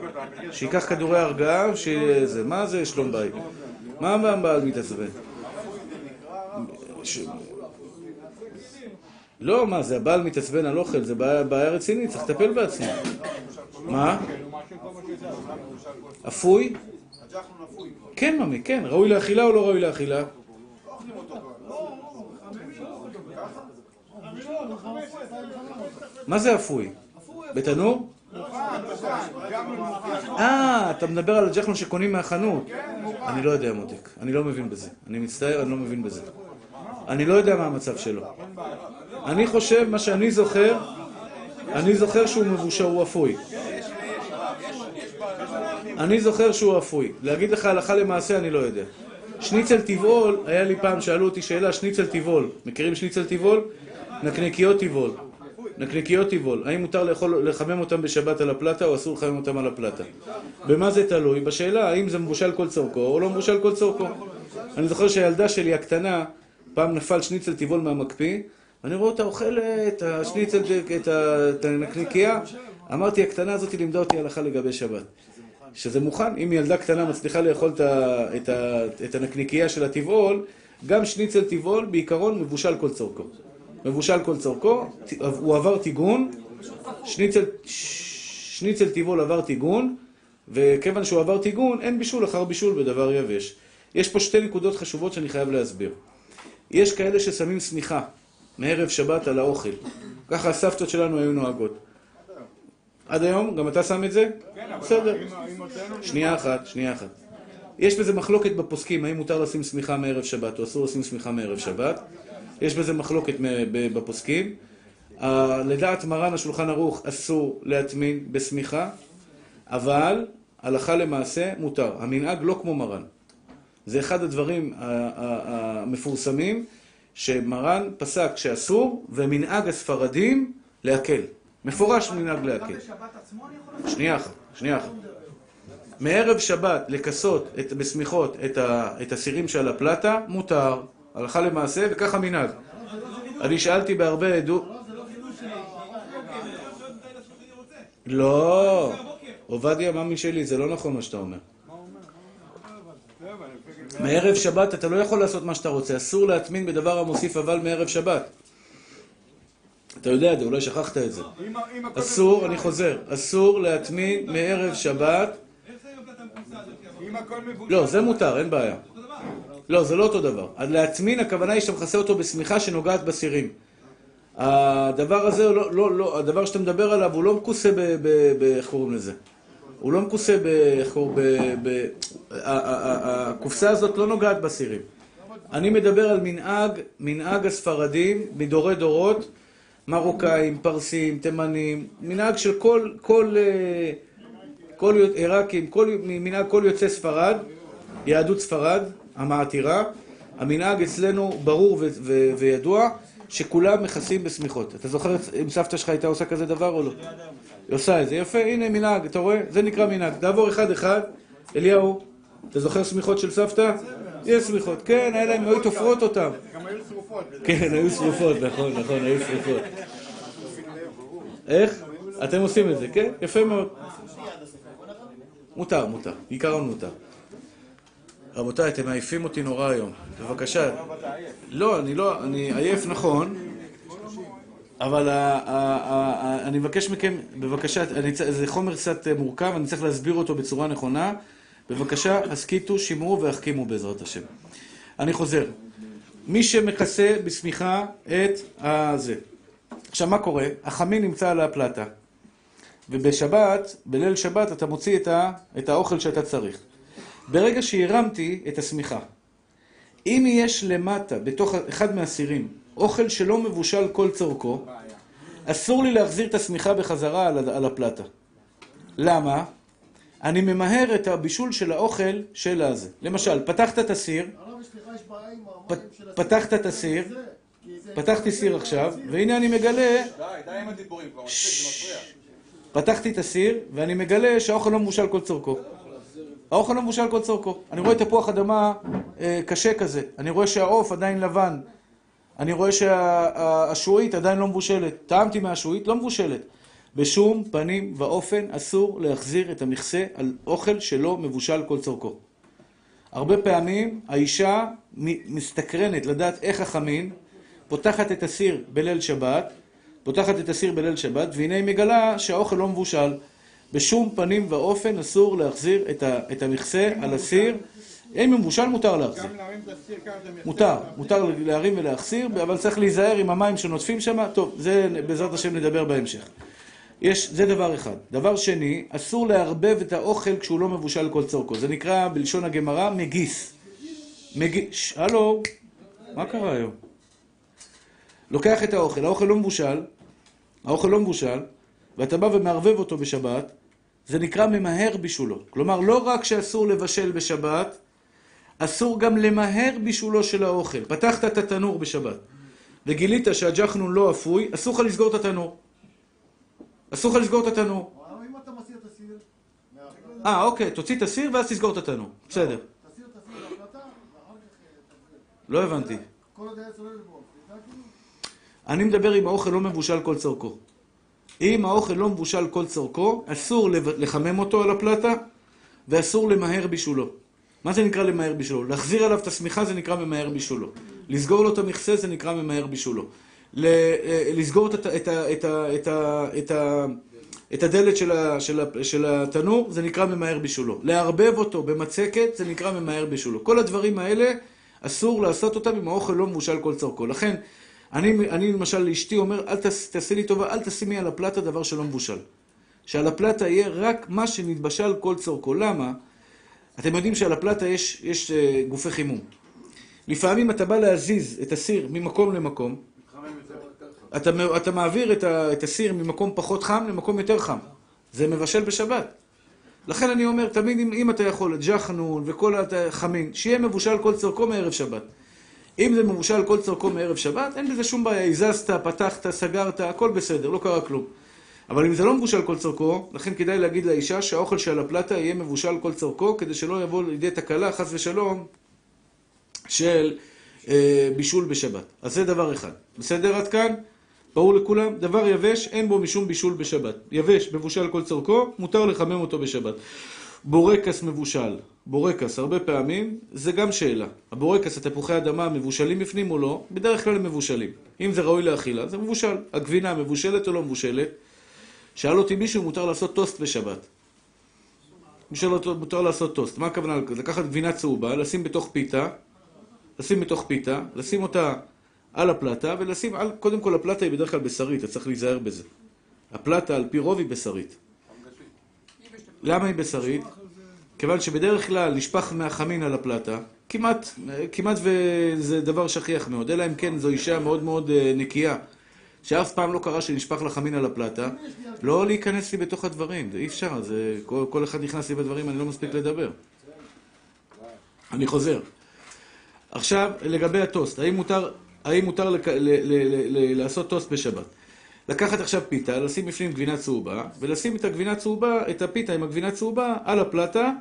שיקח כדורי הרגעה, שזה, מה זה שלום בית? מה הבעל מתעצבן? לא, מה זה, הבעל מתעצבן על אוכל, זה בעיה רצינית, צריך לטפל בעצמו. מה? אפוי? כן, ממי, כן. ראוי לאכילה או לא ראוי לאכילה? מה זה אפוי? בתנור? אה, אתה מדבר על הג'חנון שקונים מהחנות. אני לא יודע, מותק. אני לא מבין בזה. אני מצטער, אני לא מבין בזה. אני לא יודע מה המצב שלו. אני חושב, מה שאני זוכר, אני זוכר שהוא מבושל, הוא אפוי. אני זוכר שהוא אפוי. להגיד לך הלכה למעשה, אני לא יודע. שניצל טבעול, היה לי פעם, שאלו אותי שאלה, שניצל טבעול. מכירים שניצל טבעול? נקניקיות טבעול. נקניקיות טבעול. האם מותר לאכול, לחמם אותם בשבת על הפלטה, או אסור לחמם אותם על הפלטה? במה זה תלוי? בשאלה, האם זה מבושל כל צורכו, או לא מבושל כל צורכו. אני זוכר שהילדה שלי הקטנה, פעם נפל שניצל טבעול מהמקפיא, ואני רואה אותה אוכלת, השניצל, את הנקניקייה. אמרתי, הקטנה הזאת לימדה אותי הלכה לגבי שבת. שזה מוכן, אם ילדה קטנה מצליחה לאכול את הנקניקייה של הטבעול, גם שניצל טבעול בעיקרון מבושל כל צורכו. מבושל כל צורכו, הוא עבר תיגון, שניצל, שניצל טבעול עבר תיגון, וכיוון שהוא עבר תיגון, אין בישול אחר בישול בדבר יבש. יש פה שתי נקודות חשובות שאני חייב להסביר. יש כאלה ששמים סמיכה מערב שבת על האוכל. ככה הסבתות שלנו היו נוהגות. עד היום, גם אתה שם את זה? בסדר. שנייה אחת, שנייה אחת. יש בזה מחלוקת בפוסקים, האם מותר לשים סמיכה מערב שבת או אסור לשים סמיכה מערב שבת. יש בזה מחלוקת בפוסקים. לדעת מרן השולחן ערוך אסור להטמין בסמיכה, אבל הלכה למעשה מותר. המנהג לא כמו מרן. זה אחד הדברים המפורסמים שמרן פסק שאסור, ומנהג הספרדים להקל. מפורש מנהג להקל. גם בשבת עצמו אני יכול... שנייה אחת, שנייה אחת. מערב שבת לקסות בסמיכות את הסירים שעל הפלטה, מותר. הלכה למעשה, וככה מנהג. אני שאלתי בהרבה עדות... זה לא חידוש של... לא. עובדיה, מאמי שלי, זה לא נכון מה שאתה אומר. מערב שבת אתה לא יכול לעשות מה שאתה רוצה, אסור להטמין בדבר המוסיף אבל מערב שבת. אתה יודע את זה, אולי שכחת את זה. אסור, אני חוזר, אסור להטמין מערב שבת. לא, זה מותר, אין בעיה. לא, זה לא אותו דבר. להטמין הכוונה היא שאתה מכסה אותו בסמיכה שנוגעת בסירים. הדבר הזה, הדבר שאתה מדבר עליו, הוא לא מכוסה באיך קוראים לזה. הוא לא מכוסה ב... הקופסה הזאת לא נוגעת בסירים. אני מדבר על מנהג, מנהג הספרדים, מדורי דורות, מרוקאים, פרסים, תימנים, מנהג של כל, כל, כל עיראקים, מנהג כל יוצא ספרד, יהדות ספרד, המעתירה. המנהג אצלנו ברור וידוע, שכולם מכסים בסמיכות. אתה זוכר אם סבתא שלך הייתה עושה כזה דבר או לא? היא עושה את זה. יפה, הנה מנהג, אתה רואה? זה נקרא מנהג. תעבור אחד אחד. אליהו, אתה זוכר סמיכות של סבתא? יש סמיכות. כן, היה להם, היו תופרות אותם. גם היו שרופות. כן, היו שרופות, נכון, נכון, היו שרופות. איך? אתם עושים את זה, כן? יפה מאוד. מותר, מותר. עיקרון מותר. רבותיי, אתם עייפים אותי נורא היום. בבקשה. לא, אני לא, אני עייף נכון, אבל אני מבקש מכם, בבקשה, זה חומר קצת מורכב, אני צריך להסביר אותו בצורה נכונה. בבקשה, הסכיתו, שמרו והחכימו בעזרת השם. אני חוזר. מי שמכסה בסמיכה את הזה. עכשיו, מה קורה? החמין נמצא על הפלטה. ובשבת, בליל שבת, אתה מוציא את האוכל שאתה צריך. ברגע שהרמתי את הסמיכה, אם יש למטה, בתוך אחד מהסירים, אוכל שלא מבושל כל צורכו, אסור לי להחזיר את הסמיכה בחזרה על הפלטה. למה? אני ממהר את הבישול של האוכל של הזה. למשל, פתחת את הסיר, פתחת את הסיר, פתחתי סיר עכשיו, והנה אני מגלה... די, די עם הדיבורים, כבר מספיק, זה מפריע. פתחתי את הסיר, ואני מגלה שהאוכל לא מבושל כל צורכו. האוכל לא מבושל כל צורכו. אני רואה תפוח אדמה קשה כזה. אני רואה שהעוף עדיין לבן. אני רואה שהשועית עדיין לא מבושלת. טעמתי מהשועית, לא מבושלת. בשום פנים ואופן אסור להחזיר את המכסה על אוכל שלא מבושל כל צורכו. הרבה פעמים האישה מסתקרנת לדעת איך החמין, פותחת את הסיר בליל שבת, פותחת את הסיר בליל שבת, והנה היא מגלה שהאוכל לא מבושל. בשום פנים ואופן אסור להחזיר את המכסה על הסיר. אם מבושל מותר להחזיר. מותר, מותר להרים ולהחזיר, אבל צריך להיזהר עם המים שנוטפים שם. טוב, זה בעזרת השם נדבר בהמשך. יש, זה דבר אחד. דבר שני, אסור להרבב את האוכל כשהוא לא מבושל כל צורכו. זה נקרא בלשון הגמרא מגיס. מגיס. הלו, מה קרה היום? לוקח את האוכל, האוכל לא מבושל, האוכל לא מבושל, ואתה בא ומערבב אותו בשבת, זה נקרא ממהר בישולו. כלומר, לא רק שאסור לבשל בשבת, אסור גם למהר בישולו של האוכל. פתחת את התנור בשבת, וגילית שהג'חנון לא אפוי, אסור לך לסגור את התנור. אסור לך לסגור את התנור. אם אתה מסיר את הסיר... אה, אוקיי, תוציא את הסיר ואז תסגור את התנור. בסדר. תסיר את הסיר להפלטה, ואחר כך... לא הבנתי. כל עוד היה צולל לבוא. אני מדבר עם האוכל לא מבושל כל צורכו. אם האוכל לא מבושל כל צורכו, אסור לחמם אותו על הפלטה, ואסור למהר בישולו. מה זה נקרא למהר בישולו? להחזיר עליו את הסמיכה זה נקרא ממהר בישולו. לסגור לו את המכסה זה נקרא ממהר בישולו. לסגור את את את את את את הדלת של של של התנור, זה נקרא ממהר בישולו. לערבב אותו במצקת, זה נקרא ממהר בישולו. כל הדברים האלה אסור לעשות אותם אם האוכל לא מבושל כל צורכו. לכן אני אני למשל לאשתי אומר, אל תעשי לי טובה, אל תשימי על הפלטה דבר שלא מבושל. שעל הפלטה יהיה רק מה שנתבשל כל צורכו. למה? אתם יודעים שעל הפלטה יש יש גופי חימום. לפעמים אתה בא להזיז את הסיר ממקום למקום, אתה, אתה מעביר את, ה, את הסיר ממקום פחות חם למקום יותר חם. זה מבשל בשבת. לכן אני אומר, תמיד אם, אם אתה יכול, ג'חנון וכל החמין, שיהיה מבושל כל צורכו מערב שבת. אם זה מבושל כל צורכו מערב שבת, אין בזה שום בעיה. הזזת, פתחת, סגרת, הכל בסדר, לא קרה כלום. אבל אם זה לא מבושל כל צורכו, לכן כדאי להגיד לאישה שהאוכל שעל הפלטה יהיה מבושל כל צורכו, כדי שלא יבוא לידי תקלה, חס ושלום, של אה, בישול בשבת. אז זה דבר אחד. בסדר עד כאן? ברור לכולם, דבר יבש, אין בו משום בישול בשבת. יבש, מבושל כל צורכו, מותר לחמם אותו בשבת. בורקס מבושל, בורקס, הרבה פעמים, זה גם שאלה. הבורקס, התפוחי אדמה, מבושלים בפנים או לא? בדרך כלל הם מבושלים. אם זה ראוי לאכילה, זה מבושל. הגבינה מבושלת או לא מבושלת? שאל אותי מישהו, מותר לעשות טוסט בשבת. שאל אותי, מותר לעשות טוסט. מה הכוונה? לקחת גבינה צהובה, לשים בתוך פיתה, לשים בתוך פיתה, לשים אותה על הפלטה, ולשים על, קודם כל הפלטה היא בדרך כלל בשרית, אתה צריך להיזהר בזה. הפלטה על פי רוב היא בשרית. למה היא בשרית? כיוון שבדרך כלל נשפך מהחמין על הפלטה, כמעט, כמעט וזה דבר שכיח מאוד, אלא אם כן זו אישה מאוד מאוד נקייה, שאף פעם לא קרה שנשפך לחמין על הפלטה, לא להיכנס לי בתוך הדברים, אי אפשר, זה, כל, כל אחד נכנס לי בדברים, אני לא מספיק לדבר. אני חוזר. עכשיו, לגבי הטוסט, האם מותר... האם מותר לק... ל... ל... ל... לעשות טוסט בשבת? לקחת עכשיו פיתה, לשים בפנים גבינה צהובה, ולשים את הגבינה צהובה, את הפיתה עם הגבינה צהובה על הפלטה,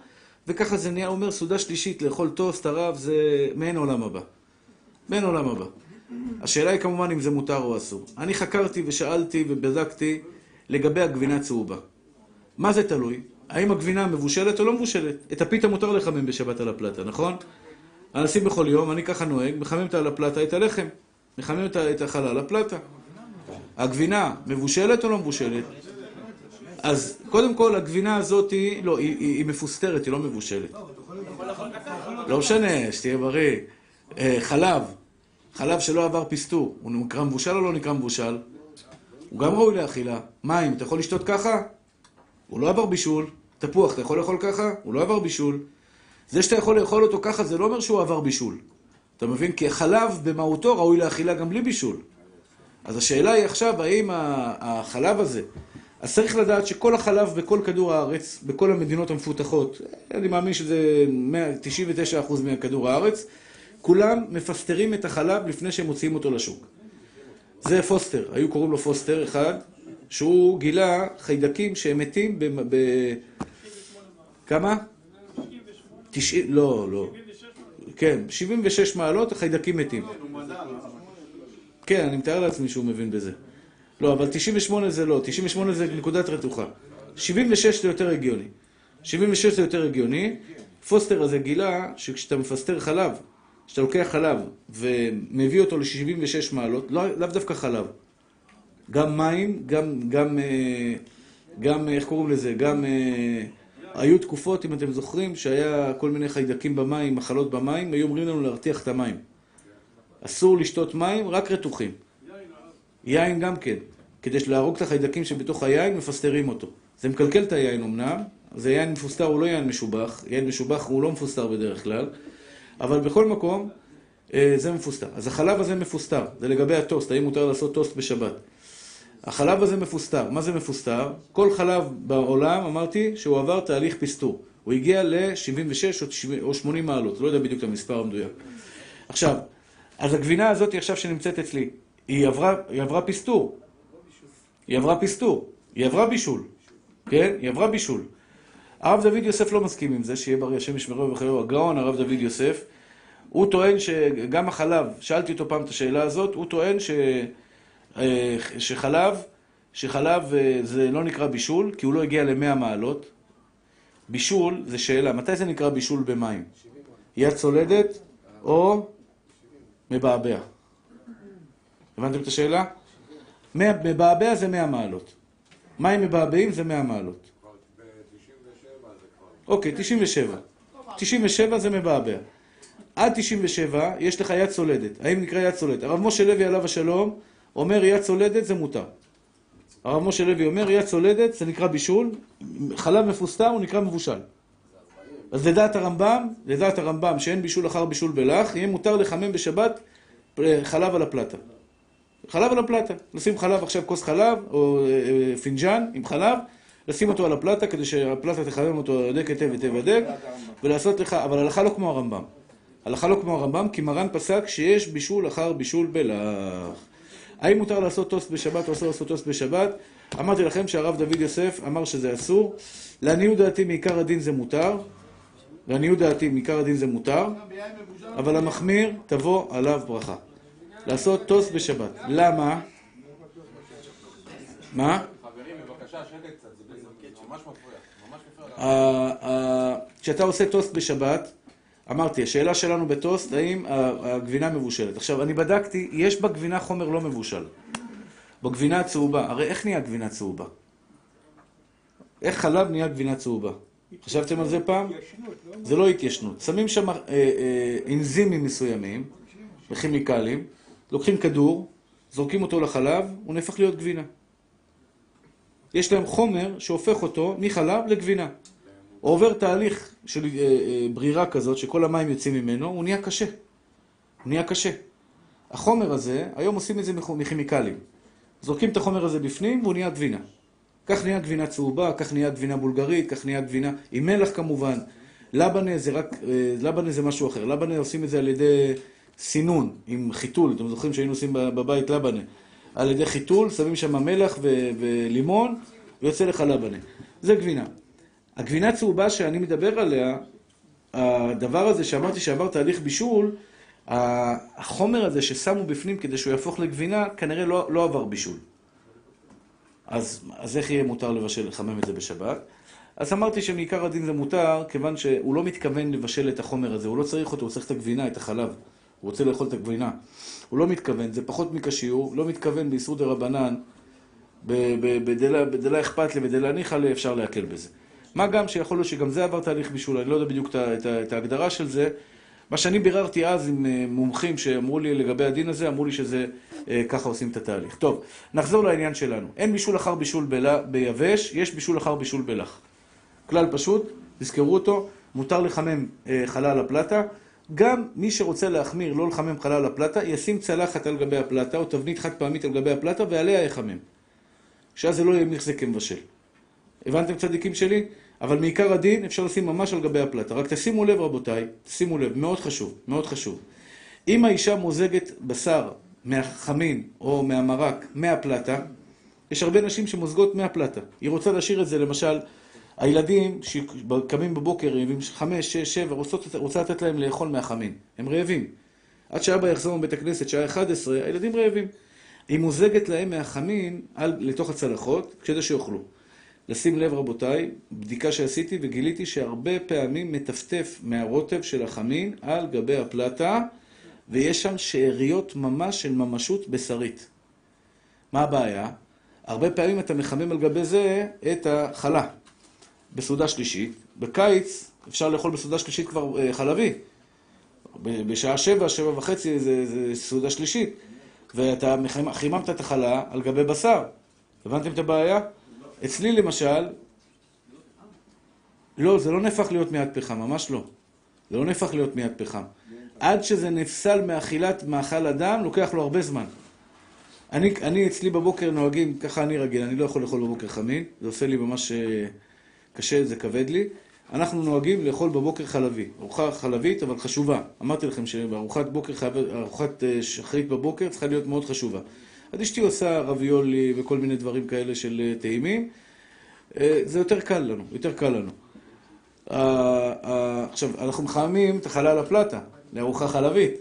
וככה זה נהיה אומר סעודה שלישית, לאכול טוסט הרב זה מעין עולם הבא. מעין עולם הבא. השאלה היא כמובן אם זה מותר או אסור. אני חקרתי ושאלתי ובדקתי לגבי הגבינה צהובה. מה זה תלוי? האם הגבינה מבושלת או לא מבושלת? את הפיתה מותר לחמם בשבת על הפלטה, נכון? אנשים בכל יום, אני ככה נוהג, מחמם את הפלטה, את הלחם, מחמם את החלה על הפלטה. הגבינה מבושלת או לא מבושלת? אז קודם כל, הגבינה הזאת היא, לא, היא, היא מפוסטרת, היא לא מבושלת. לא משנה, שתהיה בריא. חלב, חלב שלא עבר פסטור, הוא נקרא מבושל או לא נקרא מבושל? הוא גם ראוי לאכילה. מים, אתה יכול לשתות ככה? הוא לא עבר בישול. תפוח, אתה יכול לאכול ככה? הוא לא עבר בישול. זה שאתה יכול לאכול אותו ככה, זה לא אומר שהוא עבר בישול. אתה מבין? כי החלב במהותו ראוי לאכילה גם בלי בישול. אז השאלה היא עכשיו, האם החלב הזה... אז צריך לדעת שכל החלב בכל כדור הארץ, בכל המדינות המפותחות, אני מאמין שזה תשעים ותשעה אחוז מכדור הארץ, כולם מפסטרים את החלב לפני שהם מוציאים אותו לשוק. זה פוסטר, היו קוראים לו פוסטר אחד, שהוא גילה חיידקים שהם מתים ב... ב... כמה? תשעים, לא, לא. כן, שבעים ושש מעלות, החיידקים מתים. כן, אני מתאר לעצמי שהוא מבין בזה. לא, אבל תשעים ושמונה זה לא, תשעים ושמונה זה נקודת רתוחה. שבעים ושש זה יותר הגיוני. שבעים ושש זה יותר הגיוני. פוסטר הזה גילה שכשאתה מפסטר חלב, כשאתה לוקח חלב ומביא אותו ל-שבעים ושש מעלות, לאו דווקא חלב. גם מים, גם, גם, גם, איך קוראים לזה, גם... היו תקופות, אם אתם זוכרים, שהיה כל מיני חיידקים במים, מחלות במים, היו אומרים לנו להרתיח את המים. אסור לשתות מים, רק רתוחים. יין גם כן. כדי להרוג את החיידקים שבתוך היין, מפסטרים אותו. זה מקלקל את היין אמנם, אז היין מפוסטר הוא לא יין משובח, יין משובח הוא לא מפוסטר בדרך כלל, אבל בכל מקום זה מפוסטר. אז החלב הזה מפוסטר, זה לגבי הטוסט, האם מותר לעשות טוסט בשבת. החלב הזה מפוסטר. מה זה מפוסטר? כל חלב בעולם, אמרתי, שהוא עבר תהליך פסטור. הוא הגיע ל-שבעים ושש או שמונים מעלות. לא יודע בדיוק את המספר המדויק. עכשיו, אז הגבינה הזאת עכשיו שנמצאת אצלי, היא עברה, היא עברה פסטור. היא עברה פסטור. היא עברה בישול. כן? היא עברה בישול. הרב דוד יוסף לא מסכים עם זה, שיהיה בריא השם ישמרהו ויחייהו. הגאון, הרב דוד יוסף, הוא טוען שגם החלב, שאלתי אותו פעם את השאלה הזאת, הוא טוען ש... שחלב, שחלב זה לא נקרא בישול, כי הוא לא הגיע ל-מאה מעלות. בישול זה שאלה, מתי זה נקרא בישול במים? יד צולדת או מבאבע? הבנתם את השאלה? מבאבע זה מאה מעלות. מים מבאבעים זה מאה מעלות. אוקיי, תשעים ושבע. תשעים ושבע זה מבאבע. עד תשעים ושבע יש לך יד צולדת. האם נקרא יד צולדת? הרב משה לוי עליו השלום אומר יד צולדת זה מותר. הרב משה לוי אומר יד צולדת זה נקרא בישול, חלב מפוסטר הוא נקרא מבושל. אז לדעת הרמב"ם, לדעת הרמב"ם שאין בישול אחר בישול בלח, יהיה מותר לחמם בשבת חלב על הפלטה. חלב על הפלטה. לשים חלב עכשיו כוס חלב או פינג'אן עם חלב, לשים אותו על הפלטה כדי שהפלטה תחמם אותו ידק היטב היטב ידק, ולעשות לך, אבל הלכה לא כמו הרמב"ם. הלכה לא כמו הרמב"ם כי מרן פסק שיש בישול אחר בישול בלח. האם מותר לעשות טוסט בשבת או אסור לעשות טוסט בשבת? אמרתי לכם שהרב דוד יוסף אמר שזה אסור. לעניות דעתי מעיקר הדין זה מותר. לעניות דעתי מעיקר הדין זה מותר. אבל המחמיר תבוא עליו ברכה. לעשות טוסט בשבת. למה? מה? חברים, בבקשה, שקט קצת. זה ממש מפריע. כשאתה עושה טוסט בשבת, אמרתי, השאלה שלנו בטוסט, האם הגבינה מבושלת. עכשיו, אני בדקתי, יש בגבינה חומר לא מבושל. בגבינה הצהובה. הרי איך נהיה גבינה צהובה? איך חלב נהיה גבינה צהובה? חשבתם על זה פעם? זה לא התיישנות. שמים שם אנזימים מסוימים, וכימיקלים, לוקחים כדור, זורקים אותו לחלב, הוא נהפך להיות גבינה. יש להם חומר שהופך אותו מחלב לגבינה. הוא עובר תהליך של ברירה כזאת, שכל המים יוצאים ממנו, הוא נהיה קשה. הוא נהיה קשה. החומר הזה, היום עושים את זה מכימיקלים. זורקים את החומר הזה בפנים, והוא נהיה גבינה. כך נהיה גבינה צהובה, כך נהיה גבינה בולגרית, כך נהיה גבינה עם מלח כמובן. לבנה זה רק, לבנה זה משהו אחר. לבנה עושים את זה על ידי סינון, עם חיתול. אתם זוכרים שהיינו עושים בבית לבנה. על ידי חיתול, שמים שם מלח ו- ולימון, ויוצא לך לבנה. זה גבינה. הגבינה צהובה שאני מדבר עליה, הדבר הזה שאמרתי שעבר תהליך בישול, החומר הזה ששמו בפנים כדי שהוא יהפוך לגבינה, כנראה לא, לא עבר בישול. אז, אז איך יהיה מותר לבשל, לחמם את זה בשבת? אז אמרתי שמעיקר הדין זה מותר, כיוון שהוא לא מתכוון לבשל את החומר הזה, הוא לא צריך אותו, הוא צריך את הגבינה, את החלב. הוא רוצה לאכול את הגבינה. הוא לא מתכוון, זה פחות מקשיור, לא מתכוון ביסוד הרבנן, בדלה אכפת לי, בדלה ניחא לי, אפשר להקל בזה. מה גם שיכול להיות שגם זה עבר תהליך בישול, אני לא יודע בדיוק את ההגדרה של זה. מה שאני ביררתי אז עם מומחים שאמרו לי לגבי הדין הזה, אמרו לי שזה ככה עושים את התהליך. טוב, נחזור לעניין שלנו. אין בישול אחר בישול ביבש, יש בישול אחר בישול בלח. כלל פשוט, תזכרו אותו, מותר לחמם חלה על הפלטה. גם מי שרוצה להחמיר לא לחמם חלה על הפלטה, ישים צלחת על גבי הפלטה או תבנית חד פעמית על גבי הפלטה ועליה יחמם. שאז זה לא יהיה מחזיק המבשל. הבנתם צדיקים שלי? אבל מעיקר הדין אפשר לשים ממש על גבי הפלטה. רק תשימו לב רבותיי, תשימו לב, מאוד חשוב, מאוד חשוב. אם האישה מוזגת בשר מהחמין או מהמרק, מהפלטה, יש הרבה נשים שמוזגות מהפלטה. היא רוצה להשאיר את זה, למשל, הילדים שקמים בבוקר, רעבים חמש, שש, שבע, רוצה לתת להם לאכול מהחמין. הם רעבים. עד שאבא יחזור מבית הכנסת, שעה אחת עשרה, הילדים רעבים. היא מוזגת להם מהחמין על, לתוך הצלחות, כדי שיאכלו. לשים לב רבותיי, בדיקה שעשיתי וגיליתי שהרבה פעמים מטפטף מהרוטב של החמין על גבי הפלטה, ויש שם שאריות ממש של ממשות בשרית. מה הבעיה? הרבה פעמים אתה מחמם על גבי זה את החלה. בסעודה שלישית, בקיץ אפשר לאכול בסעודה שלישית כבר אה, חלבי. בשעה שבע, שבע וחצי זה, זה סעודה שלישית. ואתה חיממת את החלה על גבי בשר. הבנתם את הבעיה? אצלי למשל, לא, זה לא נהפך להיות מיד פחם, ממש לא. זה לא נהפך להיות מיד פחם. עד שזה נפסל מאכילת מאכל אדם, לוקח לו הרבה זמן. אני, אני אצלי בבוקר נוהגים, ככה אני רגיל, אני לא יכול לאכול בבוקר חמין, זה עושה לי ממש קשה, זה כבד לי. אנחנו נוהגים לאכול בבוקר חלבי, ארוחה חלבית אבל חשובה. אמרתי לכם שבארוחת בוקר, ארוחת שחרית בבוקר צריכה להיות מאוד חשובה. אז אשתי עושה רביולי וכל מיני דברים כאלה של טעימים. זה יותר קל לנו, יותר קל לנו. עכשיו, אנחנו מחממים את החלה על הפלטה, לארוחה חלבית.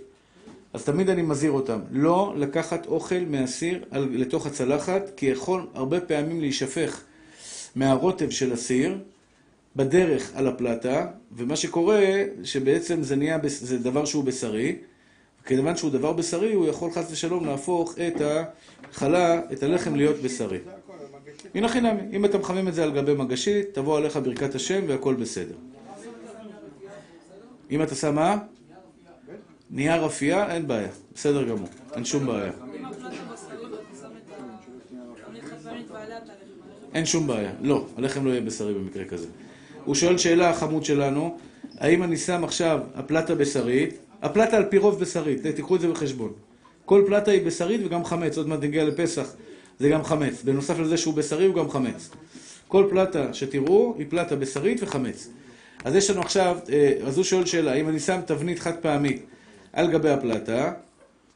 אז תמיד אני מזהיר אותם, לא לקחת אוכל מהסיר לתוך הצלחת, כי יכול הרבה פעמים להישפך מהרוטב של הסיר בדרך על הפלטה, ומה שקורה שבעצם זה נהיה, זה דבר שהוא בשרי, כדוון שהוא דבר בשרי, הוא יכול חס ושלום להפוך את החלה, את הלחם להיות בשרי. הנה חינם, אם אתם חמים את זה על גבי מגשית, תבוא עליך ברכת השם והכל בסדר. אם אתה שם מה? נייר אפייה, אין בעיה. בסדר גמור, אין שום בעיה. אין שום בעיה. לא, הלחם לא יהיה בשרי במקרה כזה. הוא שואל שאלה החמוד שלנו, האם אני שם עכשיו הפלטה בשרית? הפלטה על פי רוב בשרית, תיקחו את זה בחשבון. כל פלטה היא בשרית וגם חמץ, עוד מעט נגיע לפסח, זה גם חמץ. בנוסף לזה שהוא בשרי הוא גם חמץ. כל פלטה שתראו היא פלטה בשרית וחמץ. אז יש לנו עכשיו, אז הוא שואל שאלה, האם אני שם תבנית חד פעמית על גבי הפלטה,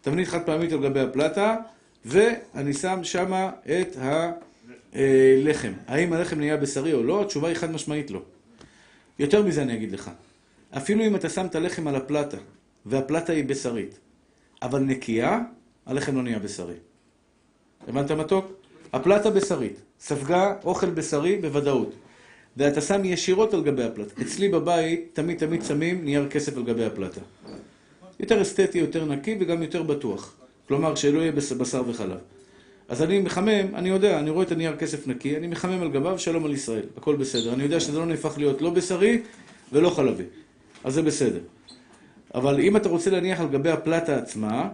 תבנית חד פעמית על גבי הפלטה, ואני שם שמה את הלחם. האם הלחם נהיה בשרי או לא? התשובה היא חד משמעית לא. יותר מזה אני אגיד לך. אפילו אם אתה שם את הלחם על הפלטה, והפלטה היא בשרית, אבל נקייה, הלחם לא נהיה בשרי. הבנת מתוק? הפלטה בשרית, ספגה אוכל בשרי בוודאות. ואתה שם ישירות על גבי הפלטה. אצלי בבית תמיד תמיד שמים נייר כסף על גבי הפלטה. יותר אסתטי, יותר נקי וגם יותר בטוח. כלומר שלא יהיה בשר וחלב. אז אני מחמם, אני יודע, אני רואה את הנייר כסף נקי, אני מחמם על גביו, שלום על ישראל, הכל בסדר. אני יודע שזה לא נהפך להיות לא בשרי ולא חלבי, אז זה בסדר. אבל אם אתה רוצה להניח על גבי הפלטה עצמה,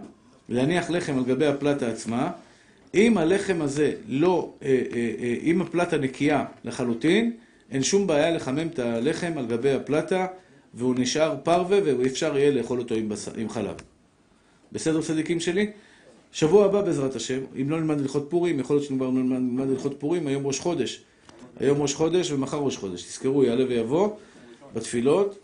להניח לחם על גבי הפלטה עצמה, אם הלחם הזה לא, אה, אה, אה, אם הפלטה נקייה לחלוטין, אין שום בעיה לחמם את הלחם על גבי הפלטה, והוא נשאר פרווה ואפשר יהיה לאכול אותו עם, בס... עם חלב. בסדר צדיקים שלי? שבוע הבא בעזרת השם, אם לא נלמד ללכות פורים, יכול להיות שנגבר נלמד ללכות פורים, היום ראש חודש. היום ראש חודש ומחר ראש חודש. תזכרו, יעלה ויבוא בתפילות,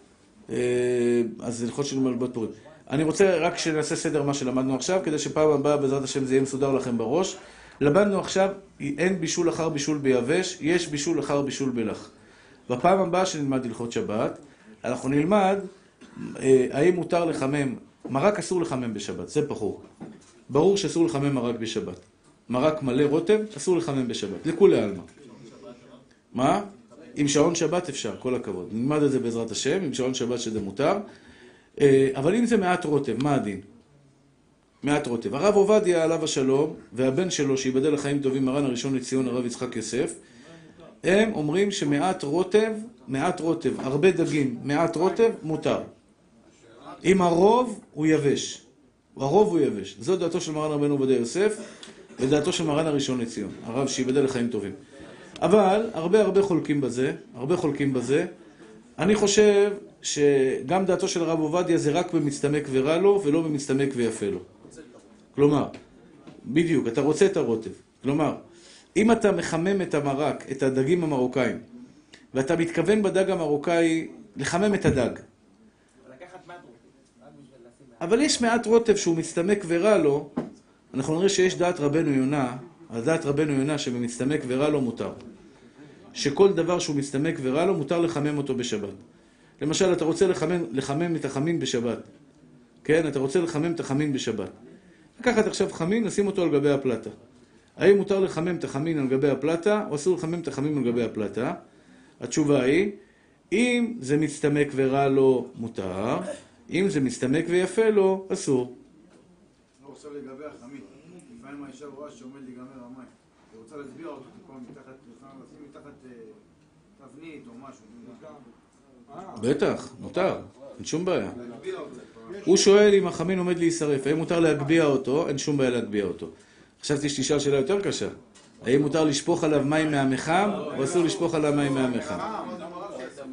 אז ללכות שנגבר ללמד פורים. אני רוצה רק שנעשה סדר מה שלמדנו עכשיו, כדי שפעם הבאה בעזרת השם זה יהיה מסודר לכם בראש. למדנו עכשיו, אין בישול אחר בישול ביבש, יש בישול אחר בישול בלח. בפעם הבאה שנלמד ללכות שבת, אנחנו נלמד האם מותר לחמם, מרק אסור לחמם בשבת, זה פחות. ברור שאסור לחמם מרק בשבת. מרק מלא רוטב, אסור לחמם בשבת. לכולי עלמא. מה? עם שעון שבת אפשר, כל הכבוד. נלמד את זה בעזרת השם, עם שעון שבת שזה מותר. אבל אם זה מעט רוטב, מה הדין? מעט רוטב. הרב עובדיה עליו השלום, והבן שלו שיבדל לחיים טובים, מרן הראשון לציון, הרב יצחק יוסף, הם אומרים שמעט רוטב, מעט רוטב, הרבה דגים, מעט רוטב, מותר. אם הרוב הוא יבש. הרוב הוא יבש. זו דעתו של מרן רבנו עובדיה יוסף, ודעתו של מרן הראשון לציון, הרב שיבדל לחיים טובים. אבל הרבה הרבה חולקים בזה, הרבה חולקים בזה. אני חושב שגם דעתו של הרב עובדיה זה רק במצטמק ורע לו, ולא במצטמק ויפה לו. כלומר, בדיוק, אתה רוצה את הרוטב. כלומר, אם אתה מחמם את המרק, את הדגים המרוקאים, ואתה מתכוון בדג המרוקאי לחמם את הדג, אבל יש מעט רוטב שהוא מצטמק ורע לו, אנחנו נראה שיש דעת רבנו יונה, על דעת רבנו יונה שבמצטמק ורע לו מותר. שכל דבר שהוא מצטמק ורע לו מותר לחמם אותו בשבת. למשל, אתה רוצה לחמם, לחמם את החמין בשבת. כן, אתה רוצה לחמם את החמין בשבת. לקחת עכשיו חמין, נשים אותו על גבי הפלטה. האם מותר לחמם את החמין על גבי הפלטה, או אסור לחמם את החמין על גבי הפלטה? התשובה היא, אם זה מצטמק ורע לו מותר, אם זה מסתמק ויפה לו, אסור. לא עכשיו לגבי החמין. לפעמים האישה רואה שעומד לגמר המים. היא רוצה להסביר אותו, תקום מתחת, לשים מתחת תבנית או משהו. בטח, מותר. אין שום בעיה. הוא שואל אם החמין עומד להישרף. האם מותר להגביע אותו? אין שום בעיה להגביע אותו. חשבתי שתשאל שאלה יותר קשה. האם מותר לשפוך עליו מים מהמחם, או אסור לשפוך עליו מים מהמחם?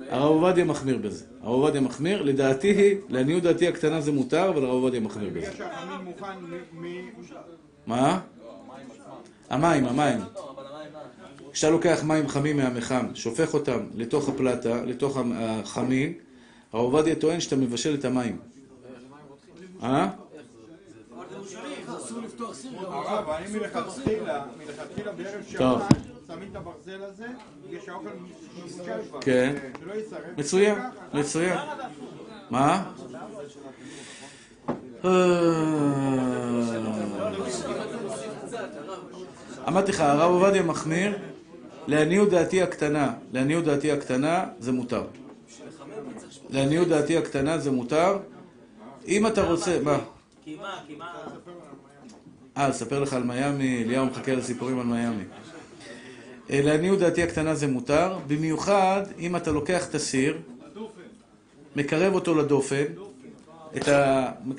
הרב עובדיה מחמיר בזה. הרב עובדיה מחמיר, לדעתי היא, לעניות דעתי הקטנה זה מותר, אבל הרב עובדיה מחמיר בזה. מה? המים, המים. כשאתה לוקח מים חמים מהמחם, שופך אותם לתוך הפלטה, לתוך החמין, הרב עובדיה טוען שאתה מבשל את המים. אה? הרב, אני מלכתחילה, מלכתחילה בערב שעון, שמים את הברזל הזה, יש האוכל מושקל כבר, שלא יסרב. מצוין, מצוין. מה? אמרתי לך, הרב עובדיה מחמיר, לעניות דעתי הקטנה, לעניות דעתי הקטנה זה מותר. לעניות דעתי הקטנה זה מותר. אם אתה רוצה, מה? כי מה, כי מה... אה, ספר לך על מיאמי, אליהו מחכה לסיפורים על מיאמי. לעניות דעתי הקטנה זה מותר, במיוחד אם אתה לוקח את הסיר, מקרב אותו לדופן,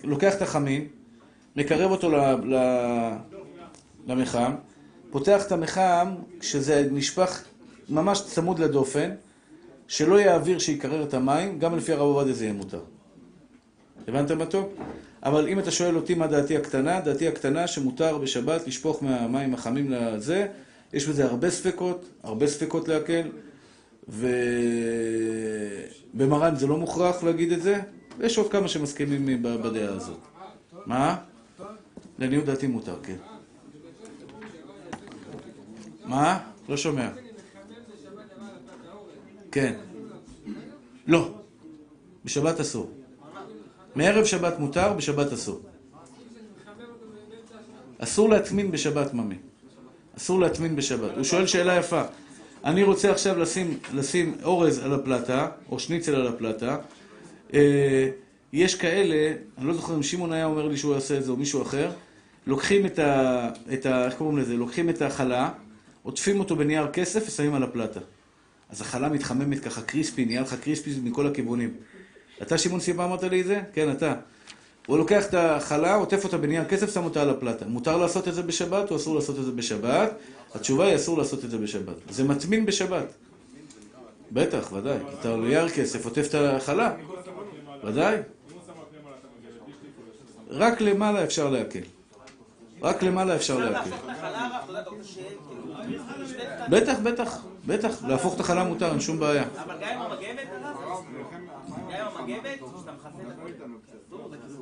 לוקח את החמין, מקרב אותו למחם, פותח את המחם כשזה נשפך ממש צמוד לדופן, שלא יהיה אוויר שיקרר את המים, גם לפי הרב עובדיה זה יהיה מותר. הבנתם אותו? אבל אם אתה שואל אותי מה דעתי הקטנה, דעתי הקטנה שמותר בשבת לשפוך מהמים החמים לזה, יש בזה הרבה ספקות, הרבה ספקות להקל, ובמרן זה לא מוכרח להגיד את זה, ויש עוד כמה שמסכימים בדעה הזאת. מה? לעניות דעתי מותר, כן. מה? לא שומע. כן. לא. בשבת אסור. מערב שבת מותר, בשבת אסור. אסור להטמין בשבת ממי. אסור להטמין בשבת. הוא שואל שאלה יפה. אני רוצה עכשיו לשים, לשים אורז על הפלטה, או שניצל על הפלטה. יש כאלה, אני לא זוכר אם שמעון היה אומר לי שהוא יעשה את זה או מישהו אחר, לוקחים את ה... את ה איך קוראים לזה? לוקחים את החלה, עוטפים אותו בנייר כסף ושמים על הפלטה. אז החלה מתחממת ככה קריספי, נהיה לך קריספי מכל הכיוונים. אתה שמעון סיבה אמרת לי את זה? כן, אתה. הוא לוקח את החלה, עוטף אותה בנייר כסף, שם אותה על הפלטה. מותר לעשות את זה בשבת או אסור לעשות את זה בשבת? התשובה היא אסור לעשות את זה בשבת. זה מטמין בשבת. בטח, ודאי. אתה לייר כסף, עוטף את החלה. ודאי. רק למעלה אפשר להקל. רק למעלה אפשר להקל. בטח, בטח, בטח. להפוך את החלה מותר, אין שום בעיה. אבל גם אם המגבת? גם אם המגבת? שאתה מחסן את זה.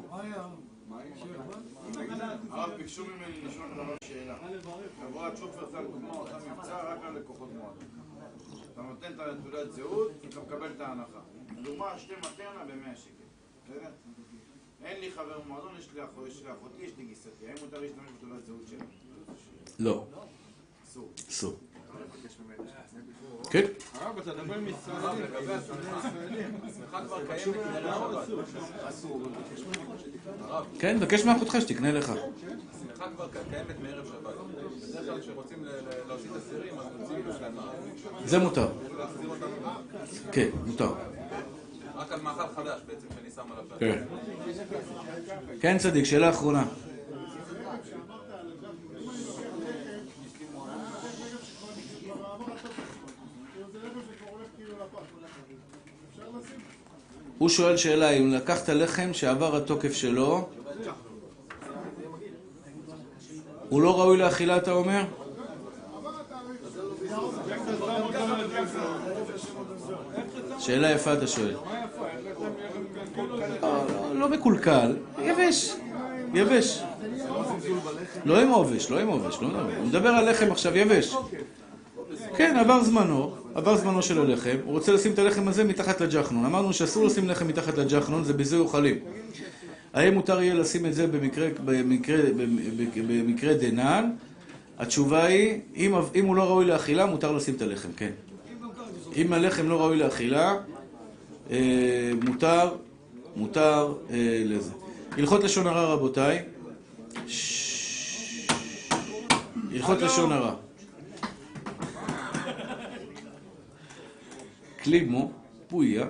הרב ביקשו ממני לשאול את השאלה. חברת שופר זה לדוגמה אותה מבצע רק על לקוחות מועדים. אתה נותן את תעודת זהות, אתה מקבל את ההנחה. לדוגמה, שתי מטרנה ב-מאה שקל. אין לי חבר מועדון, יש לי אחותי, יש לי גיסתי. האם מותר להשתמש בתעודת זהות שלה? לא. אסור. אסור. כן? הרב, אתה דבר עם ישראלים, לגבי הסמנים הישראלים. השמחה כבר קיימת, אסור. כן, בקש מאחותך שתקנה לך. השמחה כבר קיימת מערב שבת. בדרך כלל שרוצים להוציא את הסירים, אז רוצים להשתמש. זה מותר. כן, מותר. רק על מאכל חדש בעצם, שאני שם על הפלט. כן. כן, צדיק, שאלה אחרונה. הוא שואל שאלה, אם לקחת לחם שעבר התוקף שלו, הוא לא ראוי לאכילה, אתה אומר? שאלה יפה אתה שואל. לא מקולקל, יבש, יבש. לא עם עובש, לא עם עובש, לא מדבר. הוא מדבר על לחם עכשיו, יבש. כן, עבר זמנו, עבר זמנו של הלחם, הוא רוצה לשים את הלחם הזה מתחת לג'חנון. אמרנו שאסור לשים לחם מתחת לג'חנון, זה בזה אוכלים. האם מותר יהיה לשים את זה במקרה, במקרה, במקרה דנן? התשובה היא, אם, אם הוא לא ראוי לאכילה, מותר לשים את הלחם, כן. אם הלחם לא ראוי לאכילה, אה, מותר, מותר אה, לזה. הלכות לשון הרע, רבותיי. ש... הלכות לשון הרע. קלימו, פויה.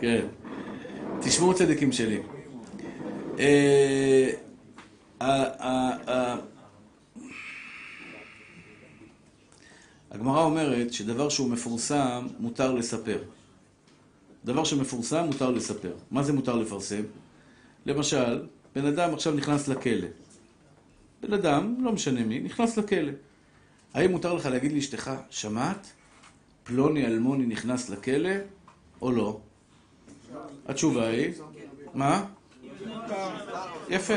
כן. תשמעו צדיקים שלי. הגמרא אומרת שדבר שהוא מפורסם מותר לספר. דבר שמפורסם מותר לספר. מה זה מותר לפרסם? למשל, בן אדם עכשיו נכנס לכלא. בן אדם, לא משנה מי, נכנס לכלא. האם מותר לך להגיד לאשתך, שמעת? פלוני אלמוני נכנס לכלא, או לא? התשובה היא... מה? יפה.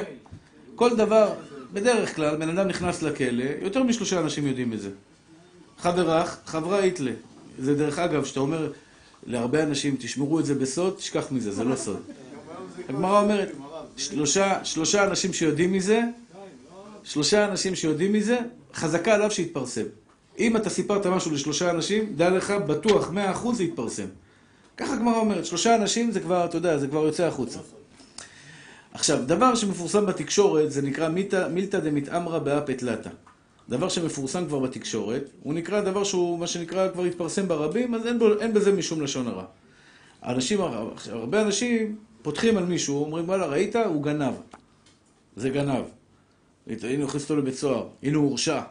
כל דבר, בדרך כלל, בן אדם נכנס לכלא, יותר משלושה אנשים יודעים את זה. חברך, חברה איתלה. זה דרך אגב, שאתה אומר להרבה אנשים, תשמרו את זה בסוד, תשכח מזה, זה לא סוד. הגמרא אומרת, שלושה אנשים שיודעים מזה, שלושה אנשים שיודעים מזה, חזקה עליו שהתפרסם. אם אתה סיפרת משהו לשלושה אנשים, דע לך, בטוח, מאה אחוז זה יתפרסם. ככה גמרא אומרת, שלושה אנשים זה כבר, אתה יודע, זה כבר יוצא החוצה. עכשיו, דבר שמפורסם בתקשורת זה נקרא מילתא דמתאמרה באפתלתא. דבר שמפורסם כבר בתקשורת, הוא נקרא דבר שהוא, מה שנקרא, כבר התפרסם ברבים, אז אין, בו, אין בזה משום לשון הרע. אנשים, הרבה אנשים פותחים על מישהו, אומרים, וואלה, ראית? הוא גנב. זה גנב. הנה הוא חיסתו לבית סוהר, הנה הוא הורשע.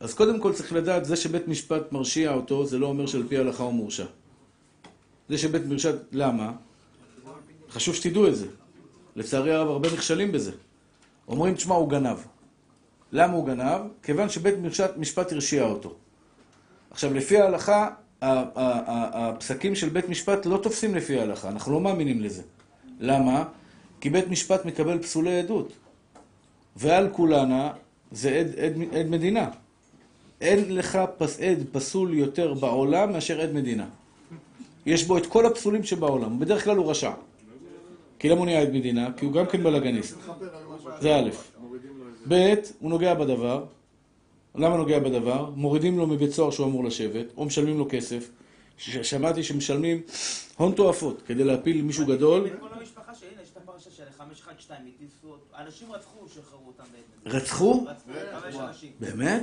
אז קודם כל צריך לדעת, זה שבית משפט מרשיע אותו, זה לא אומר שעל פי ההלכה הוא מורשע. זה שבית מרשיע, למה? חשוב שתדעו את זה. לצערי הרב הרבה נכשלים בזה. אומרים, תשמע, הוא גנב. למה הוא גנב? כיוון שבית משפט הרשיע אותו. עכשיו, לפי ההלכה, הפסקים של בית משפט לא תופסים לפי ההלכה, אנחנו לא מאמינים לזה. למה? כי בית משפט מקבל פסולי עדות. ועל כולנה זה עד, עד, עד מדינה. אין לך פס, עד פסול יותר בעולם מאשר עד מדינה. יש בו את כל הפסולים שבעולם, בדרך כלל הוא רשע. כי למה הוא נהיה עד מדינה? כי הוא גם כן בלגניסט. זה א', ב', הוא נוגע בדבר. למה נוגע בדבר? מורידים לו מבית סוהר שהוא אמור לשבת, או משלמים לו כסף. שמעתי שמשלמים הון תועפות כדי להפיל מישהו גדול. כל המשפחה שהנה, יש את הפרשה של חמש אחת שתיים, אנשים רצחו, שחררו אותם בעצם. רצחו? חמש אנשים. באמת?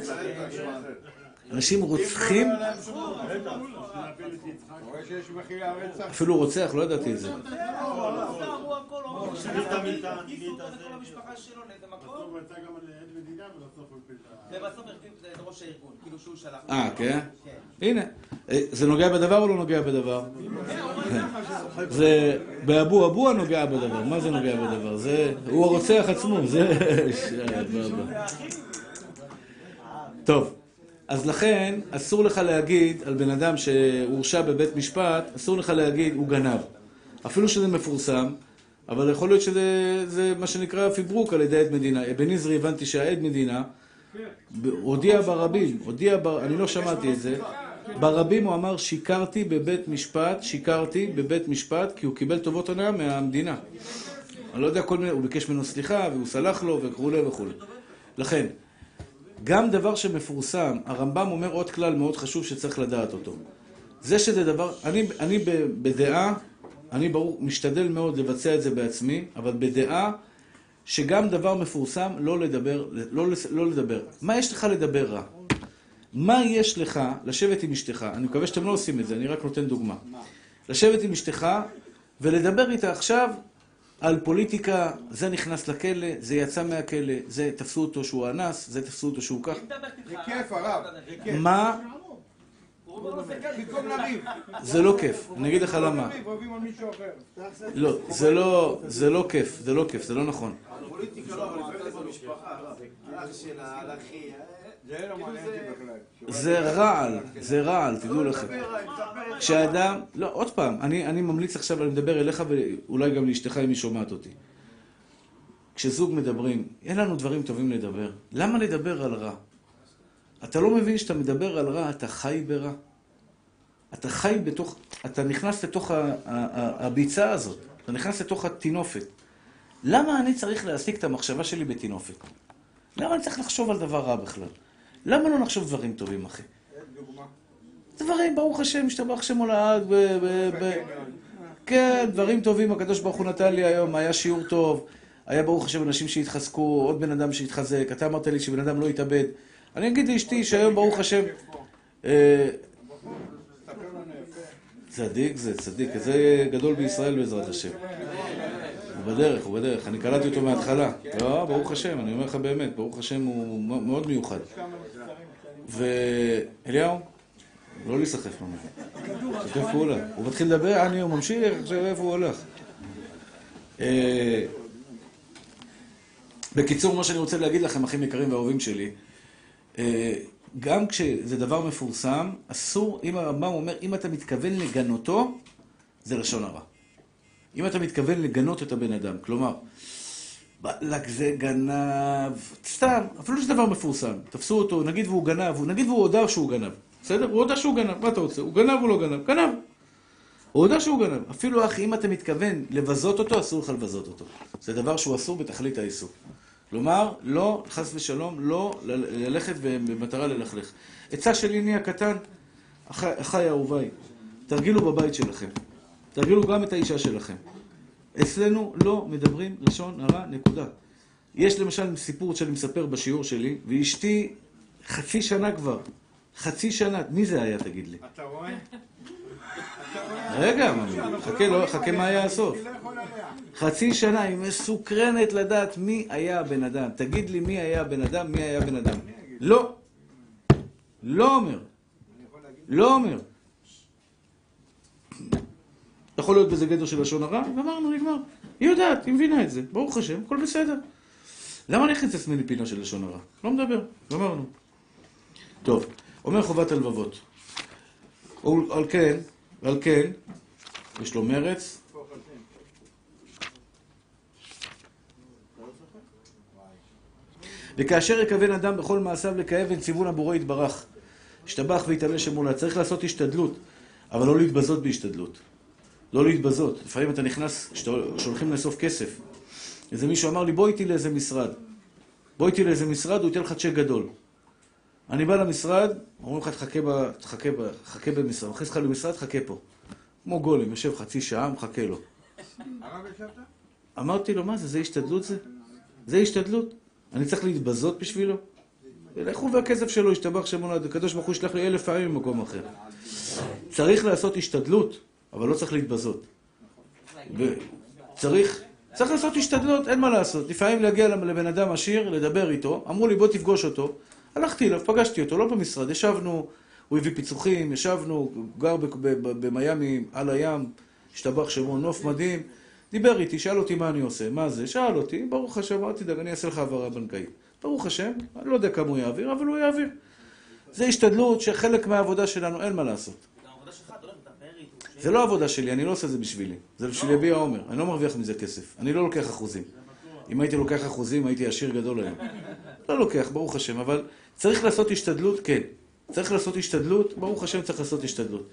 אנשים רוצחים? אפילו רוצח, לא ידעתי את זה. אה, כן? הנה, זה נוגע בדבר או לא נוגע בדבר? זה באבו אבו הנוגע בדבר, מה זה נוגע בדבר? הוא הרוצח עצמו, זה... טוב. אז לכן, אסור לך להגיד על בן אדם שהורשע בבית משפט, אסור לך להגיד, הוא גנב. אפילו שזה מפורסם, אבל יכול להיות שזה זה מה שנקרא פיברוק על ידי עד מדינה. אבן עזרי הבנתי שהעד מדינה, הודיע ברבים, הודיע בר... אני לא שמעתי את זה. ברבים הוא אמר, שיקרתי בבית משפט, שיקרתי בבית משפט, כי הוא קיבל טובות הנאה מהמדינה. אני לא יודע כל מיני, הוא ביקש ממנו סליחה, והוא סלח לו, וכולי וכולי. לכן, גם דבר שמפורסם, הרמב"ם אומר עוד כלל מאוד חשוב שצריך לדעת אותו. זה שזה דבר, אני, אני בדעה, אני ברור, משתדל מאוד לבצע את זה בעצמי, אבל בדעה שגם דבר מפורסם לא לדבר, לא, לא לדבר. מה יש לך לדבר רע? מה יש לך לשבת עם אשתך? אני מקווה שאתם לא עושים את זה, אני רק נותן דוגמה. לשבת עם אשתך ולדבר איתה עכשיו על פוליטיקה, זה נכנס לכלא, זה יצא מהכלא, זה תפסו אותו שהוא אנס, זה תפסו אותו שהוא כך. זה כיף הרב, זה כיף. מה? זה לא כיף, אני אגיד לך למה. לא, זה לא, זה לא כיף, זה לא כיף, זה לא נכון. הפוליטיקה לא, אבל לפני זה במשפחה, הרב. אח של ההלכי, זה רעל, זה רעל, תדעו לכם. כשאדם, לא, עוד פעם, אני, אני ממליץ עכשיו, אני מדבר אליך ואולי גם לאשתך אם היא שומעת אותי. כשזוג מדברים, אין לנו דברים טובים לדבר. למה לדבר על רע? אתה לא מבין שאתה מדבר על רע, אתה חי ברע. אתה חי בתוך, אתה נכנס לתוך הביצה הזאת, אתה נכנס לתוך התינופת. למה אני צריך להסיק את המחשבה שלי בתינופת? למה אני צריך לחשוב על דבר רע בכלל? למה לא נחשוב דברים טובים, אחי? דברים, ברוך השם, השתבח שמו לעד, ב... ב... ב... כן, דברים טובים, הקדוש ברוך הוא נתן לי היום, היה שיעור טוב, היה ברוך השם אנשים שהתחזקו, עוד בן אדם שהתחזק, אתה אמרת לי שבן אדם לא יתאבד. אני אגיד לאשתי שהיום ברוך השם... צדיק זה, צדיק, זה גדול בישראל בעזרת השם. הוא בדרך, הוא בדרך. אני קלטתי אותו מההתחלה. לא, ברוך השם, אני אומר לך באמת, ברוך השם הוא מאוד מיוחד. ואליהו, לא להיסחף ממנו. שתף פעולה. הוא מתחיל לדבר, אני, הוא ממשיך, עכשיו איפה הוא הולך. בקיצור, מה שאני רוצה להגיד לכם, אחים יקרים ואהובים שלי, גם כשזה דבר מפורסם, אסור, אם הרמב"ם אומר, אם אתה מתכוון לגנותו, זה לשון הרע. אם אתה מתכוון לגנות את הבן אדם, כלומר, בלק זה גנב, סתם, אפילו שזה דבר מפורסם, תפסו אותו, נגיד והוא גנב, נגיד והוא הודע שהוא גנב, בסדר? הוא הודע שהוא גנב, מה אתה רוצה? הוא גנב או לא גנב? גנב. הוא הודע שהוא גנב. אפילו אך, אם אתה מתכוון לבזות אותו, אסור לך לבזות אותו. זה דבר שהוא אסור בתכלית האיסור. כלומר, לא, חס ושלום, לא ללכת במטרה ללכלך. עצה שלי נהיה קטן, אחי אהוביי, תרגילו בבית שלכם. תרגילו גם את האישה שלכם. אצלנו לא מדברים לשון הרע, נקודה. יש למשל סיפור שאני מספר בשיעור שלי, ואשתי חצי שנה כבר, חצי שנה, מי זה היה תגיד לי? אתה רואה? רגע, חכה מה היה הסוף. חצי שנה, היא מסוקרנת לדעת מי היה הבן אדם. תגיד לי מי היה הבן אדם, מי היה הבן אדם. לא. לא אומר. לא אומר. יכול להיות בזה גדר של לשון הרע? ואמרנו, נגמר. היא יודעת, היא מבינה את זה. ברוך השם, הכל בסדר. למה נכנס את עצמי לפינה של לשון הרע? לא מדבר. ואמרנו. טוב, אומר חובת הלבבות. על כן, על כן, יש לו מרץ. וכאשר יכוון אדם בכל מעשיו לכיוון ציוון הבורא יתברך, ישתבח ויתעלה שמולה. צריך לעשות השתדלות, אבל לא להתבזות בהשתדלות. לא להתבזות. לפעמים אתה נכנס, שולחים לאסוף כסף. איזה מישהו אמר לי, בוא איתי לאיזה משרד. בוא איתי לאיזה משרד, הוא ייתן לך צ'ק גדול. אני בא למשרד, אומרים לך, תחכה, ב, תחכה, ב, תחכה במשרד. מכניס לך למשרד, תחכה פה. כמו גולם, יושב חצי שעה, מחכה לו. אמרתי לו, מה זה? זה השתדלות זה? זה השתדלות? אני צריך להתבזות בשבילו? לכו והכסף שלו ישתבח שמונד, הקדוש ברוך הוא ישלח לי אלף פעמים במקום אחר. צריך לעשות השתדלות, אבל לא צריך להתבזות. צריך... צריך לעשות השתדלות, אין מה לעשות. לפעמים להגיע לבן אדם עשיר, לדבר איתו, אמרו לי, בוא תפגוש אותו. הלכתי אליו, פגשתי אותו, לא במשרד, ישבנו, הוא הביא פיצוחים, ישבנו, גר במיימי, על הים, השתבח שמו, נוף מדהים, דיבר איתי, שאל אותי מה אני עושה, מה זה, שאל אותי, ברוך השם, אל תדאג, אני אעשה לך העברה בנקאית. ברוך השם, אני לא יודע כמה הוא יעביר, אבל הוא יעביר. זה השתדלות שחלק מהעבודה שלנו, אין מה לעשות. זה העבודה שלך, אתה לא מדבר איתו. זה לא העבודה שלי, אני לא עושה זה בשבילי, זה בשביל יביע עומר, אני לא מרוויח מזה כסף, אני לא לוקח אחוזים. אם הייתי לוקח אחוזים, הייתי עשיר גדול היום. לא לוקח, ברוך השם, אבל צריך לעשות השתדלות, כן. צריך לעשות השתדלות, ברוך השם צריך לעשות השתדלות.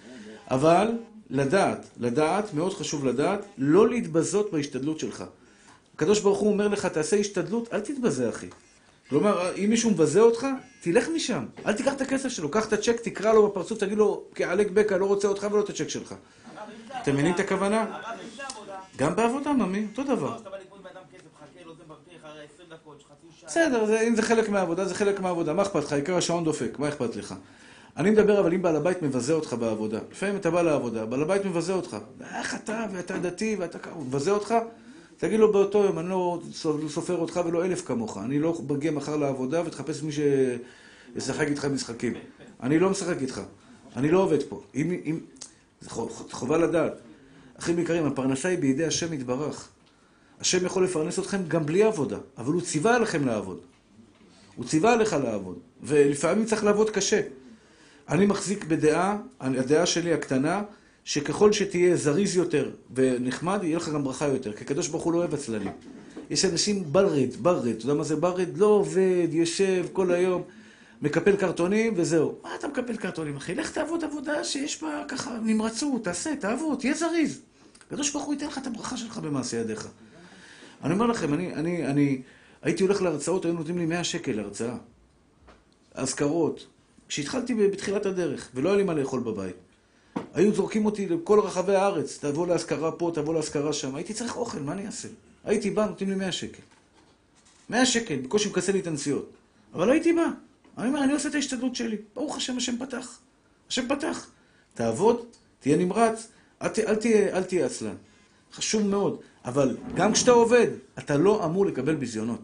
אבל לדעת, לדעת, מאוד חשוב לדעת, לא להתבזות בהשתדלות שלך. הקדוש ברוך הוא אומר לך, תעשה השתדלות, אל תתבזה, אחי. כלומר, אם מישהו מבזה אותך, תלך משם. אל תיקח את הכסף שלו, קח את הצ'ק, תקרא לו בפרצוף, תגיד לו, כעלק בקע, לא רוצה אותך ולא את הצ'ק שלך. אתם מבינים את הכוונה? גם בעבודה, ממי, אותו דבר. בסדר, אם זה חלק מהעבודה, זה חלק מהעבודה. מה אכפת לך? עיקר השעון דופק, מה אכפת לך? אני מדבר, אבל אם בעל הבית מבזה אותך בעבודה, לפעמים אתה בא לעבודה, בעל הבית מבזה אותך. איך אתה, ואתה דתי, ואתה ככה, הוא מבזה אותך? תגיד לו באותו יום, אני לא סופר אותך ולא אלף כמוך. אני לא מגיע מחר לעבודה ותחפש מי שישחק איתך משחקים. אני לא משחק איתך. אני לא עובד פה. זה חובה לדעת. אחים יקרים, הפרנסה היא בידי השם יתברך. השם יכול לפרנס אתכם גם בלי עבודה, אבל הוא ציווה עליכם לעבוד. הוא ציווה עליך לעבוד, ולפעמים צריך לעבוד קשה. אני מחזיק בדעה, הדעה שלי הקטנה, שככל שתהיה זריז יותר ונחמד, יהיה לך גם ברכה יותר, כי הקדוש ברוך הוא לא אוהב עצלנים. יש אנשים ברד, ברד, אתה יודע מה זה ברד? לא עובד, יושב כל היום, מקפל קרטונים וזהו. מה אתה מקפל קרטונים, אחי? לך תעבוד עבודה שיש בה ככה נמרצות, תעשה, תעבוד, תהיה זריז. הקדוש ברוך הוא ייתן לך את הברכה שלך במעשה ידיך. אני אומר לכם, אני, אני, אני הייתי הולך להרצאות, היו נותנים לי מאה שקל להרצאה. אזכרות. כשהתחלתי בתחילת הדרך, ולא היה לי מה לאכול בבית. היו זורקים אותי לכל רחבי הארץ, תבוא להזכרה פה, תבוא להזכרה שם. הייתי צריך אוכל, מה אני אעשה? הייתי בא, נותנים לי מאה שקל. מאה שקל, בקושי מקסה לי את הנסיעות. אבל הייתי בא. אני אומר, אני עושה את ההשתדלות שלי. ברוך השם, השם פתח. השם פתח. תעבוד, תהיה נמרץ, אל, אל, אל תהיה עצלן. חשוב מאוד. אבל גם כשאתה עובד, אתה לא אמור לקבל ביזיונות.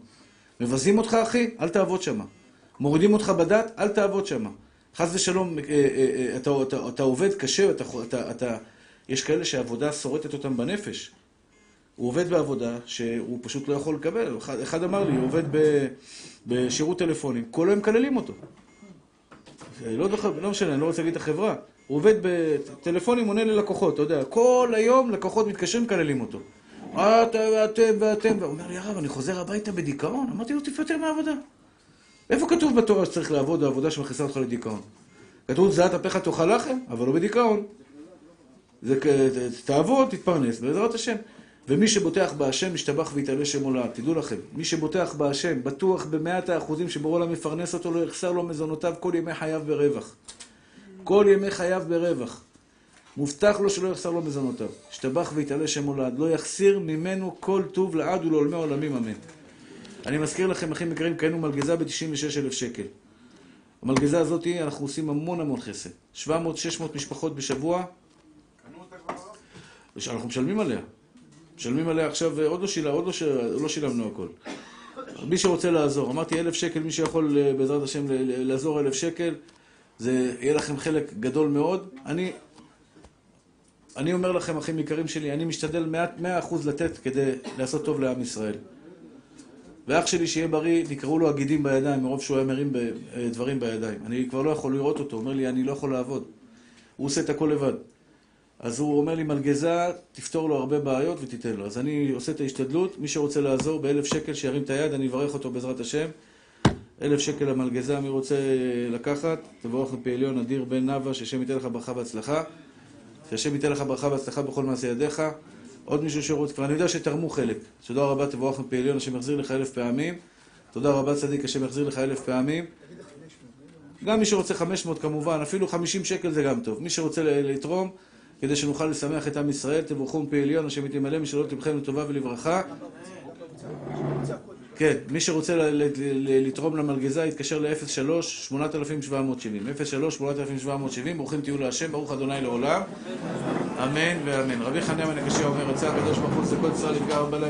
מבזים אותך, אחי, אל תעבוד שמה. מורידים אותך בדת, אל תעבוד שמה. חס ושלום, אתה, אתה, אתה עובד קשה, אתה, אתה, אתה... יש כאלה שהעבודה שורטת אותם בנפש. הוא עובד בעבודה שהוא פשוט לא יכול לקבל. אחד, אחד אמר לי, הוא עובד ב, בשירות טלפונים, כל היום כללים אותו. לא, לא משנה, אני לא רוצה להגיד את החברה. הוא עובד בטלפונים, עונה ללקוחות, אתה יודע, כל היום לקוחות מתקשרים, כללים אותו. אתם ואתם ואתם, והוא אומר לי, הרב, אני חוזר הביתה בדיכאון. אמרתי לו, תפטר מהעבודה. איפה כתוב בתורה שצריך לעבוד העבודה שמכניסה אותך לדיכאון? כתוב, זעת אפיך תאכל לחם, אבל לא בדיכאון. תעבוד, תתפרנס, בעזרת השם. ומי שבוטח בהשם, ישתבח ויתעלה שמו לעד. תדעו לכם, מי שבוטח בהשם, בטוח במאת האחוזים שבורא לו מפרנס אותו, לא יחסר לו מזונותיו כל ימי חייו ברווח. כל ימי חייו ברווח. מובטח לו שלא יחסר לו מזנותיו. השתבח ויתעלה שמו לעד. לא יחסיר ממנו כל טוב לעד ולעולמי עולמים, אמן. אני מזכיר לכם, אחים יקרים, קיינו מלגזה ב-תשעים ושש אלף שקל. המלגזה הזאת, אנחנו עושים המון המון חסד. שבע מאות עד שש מאות משפחות בשבוע. קנו אותה כבר? אנחנו משלמים עליה. משלמים עליה עכשיו, עוד לא שילה, עוד לא, ש... לא שילמנו הכל. מי שרוצה לעזור, אמרתי אלף שקל, מי שיכול בעזרת השם לעזור אלף שקל, זה יהיה לכם חלק גדול מאוד. אני, אני אומר לכם, אחים יקרים שלי, אני משתדל מאה אחוז לתת כדי לעשות טוב לעם ישראל. ואח שלי שיהיה בריא, נקראו לו הגידים בידיים, מרוב שהוא היה מרים דברים בידיים. אני כבר לא יכול לראות אותו, הוא אומר לי, אני לא יכול לעבוד. הוא עושה את הכל לבד. אז הוא אומר לי, מלגזה, תפתור לו הרבה בעיות ותיתן לו. אז אני עושה את ההשתדלות, מי שרוצה לעזור באלף שקל שירים את היד, אני אברך אותו בעזרת השם. אלף שקל המלגזה, מי רוצה לקחת? תבורך לפעיליון אדיר בן נווה, שהשם ייתן לך ברכה והצלחה. שהשם ייתן לך ברכה והצלחה בכל מעשה ידיך. עוד מישהו שרוצה, כבר אני יודע שתרמו חלק. תודה רבה, תבורך לפעיליון, השם יחזיר לך אלף פעמים. תודה רבה, צדיק, השם יחזיר לך אלף פעמים. גם מי שרוצה חמש מאות כמובן, אפילו חמישים שקל זה גם טוב. מי שרוצה לתרום, כדי שנוכל לשמח את עם ישראל, תבורכו מפעיליון, השם יתמלא משאלות לבכם לטובה ולברכה. כן, מי שרוצה לתרום למלגזה, יתקשר ל-אפס שלוש שמונה שבע שבעים. אפס שלוש שמונה שבע שבעים, ברוכים תהיו להשם, ברוך אדוני לעולם. אמן ואמן. רבי חניה מנגשיה אומר, רצה הקדוש ברוך הוא, זה כל ישראל יפגע הרבה להם.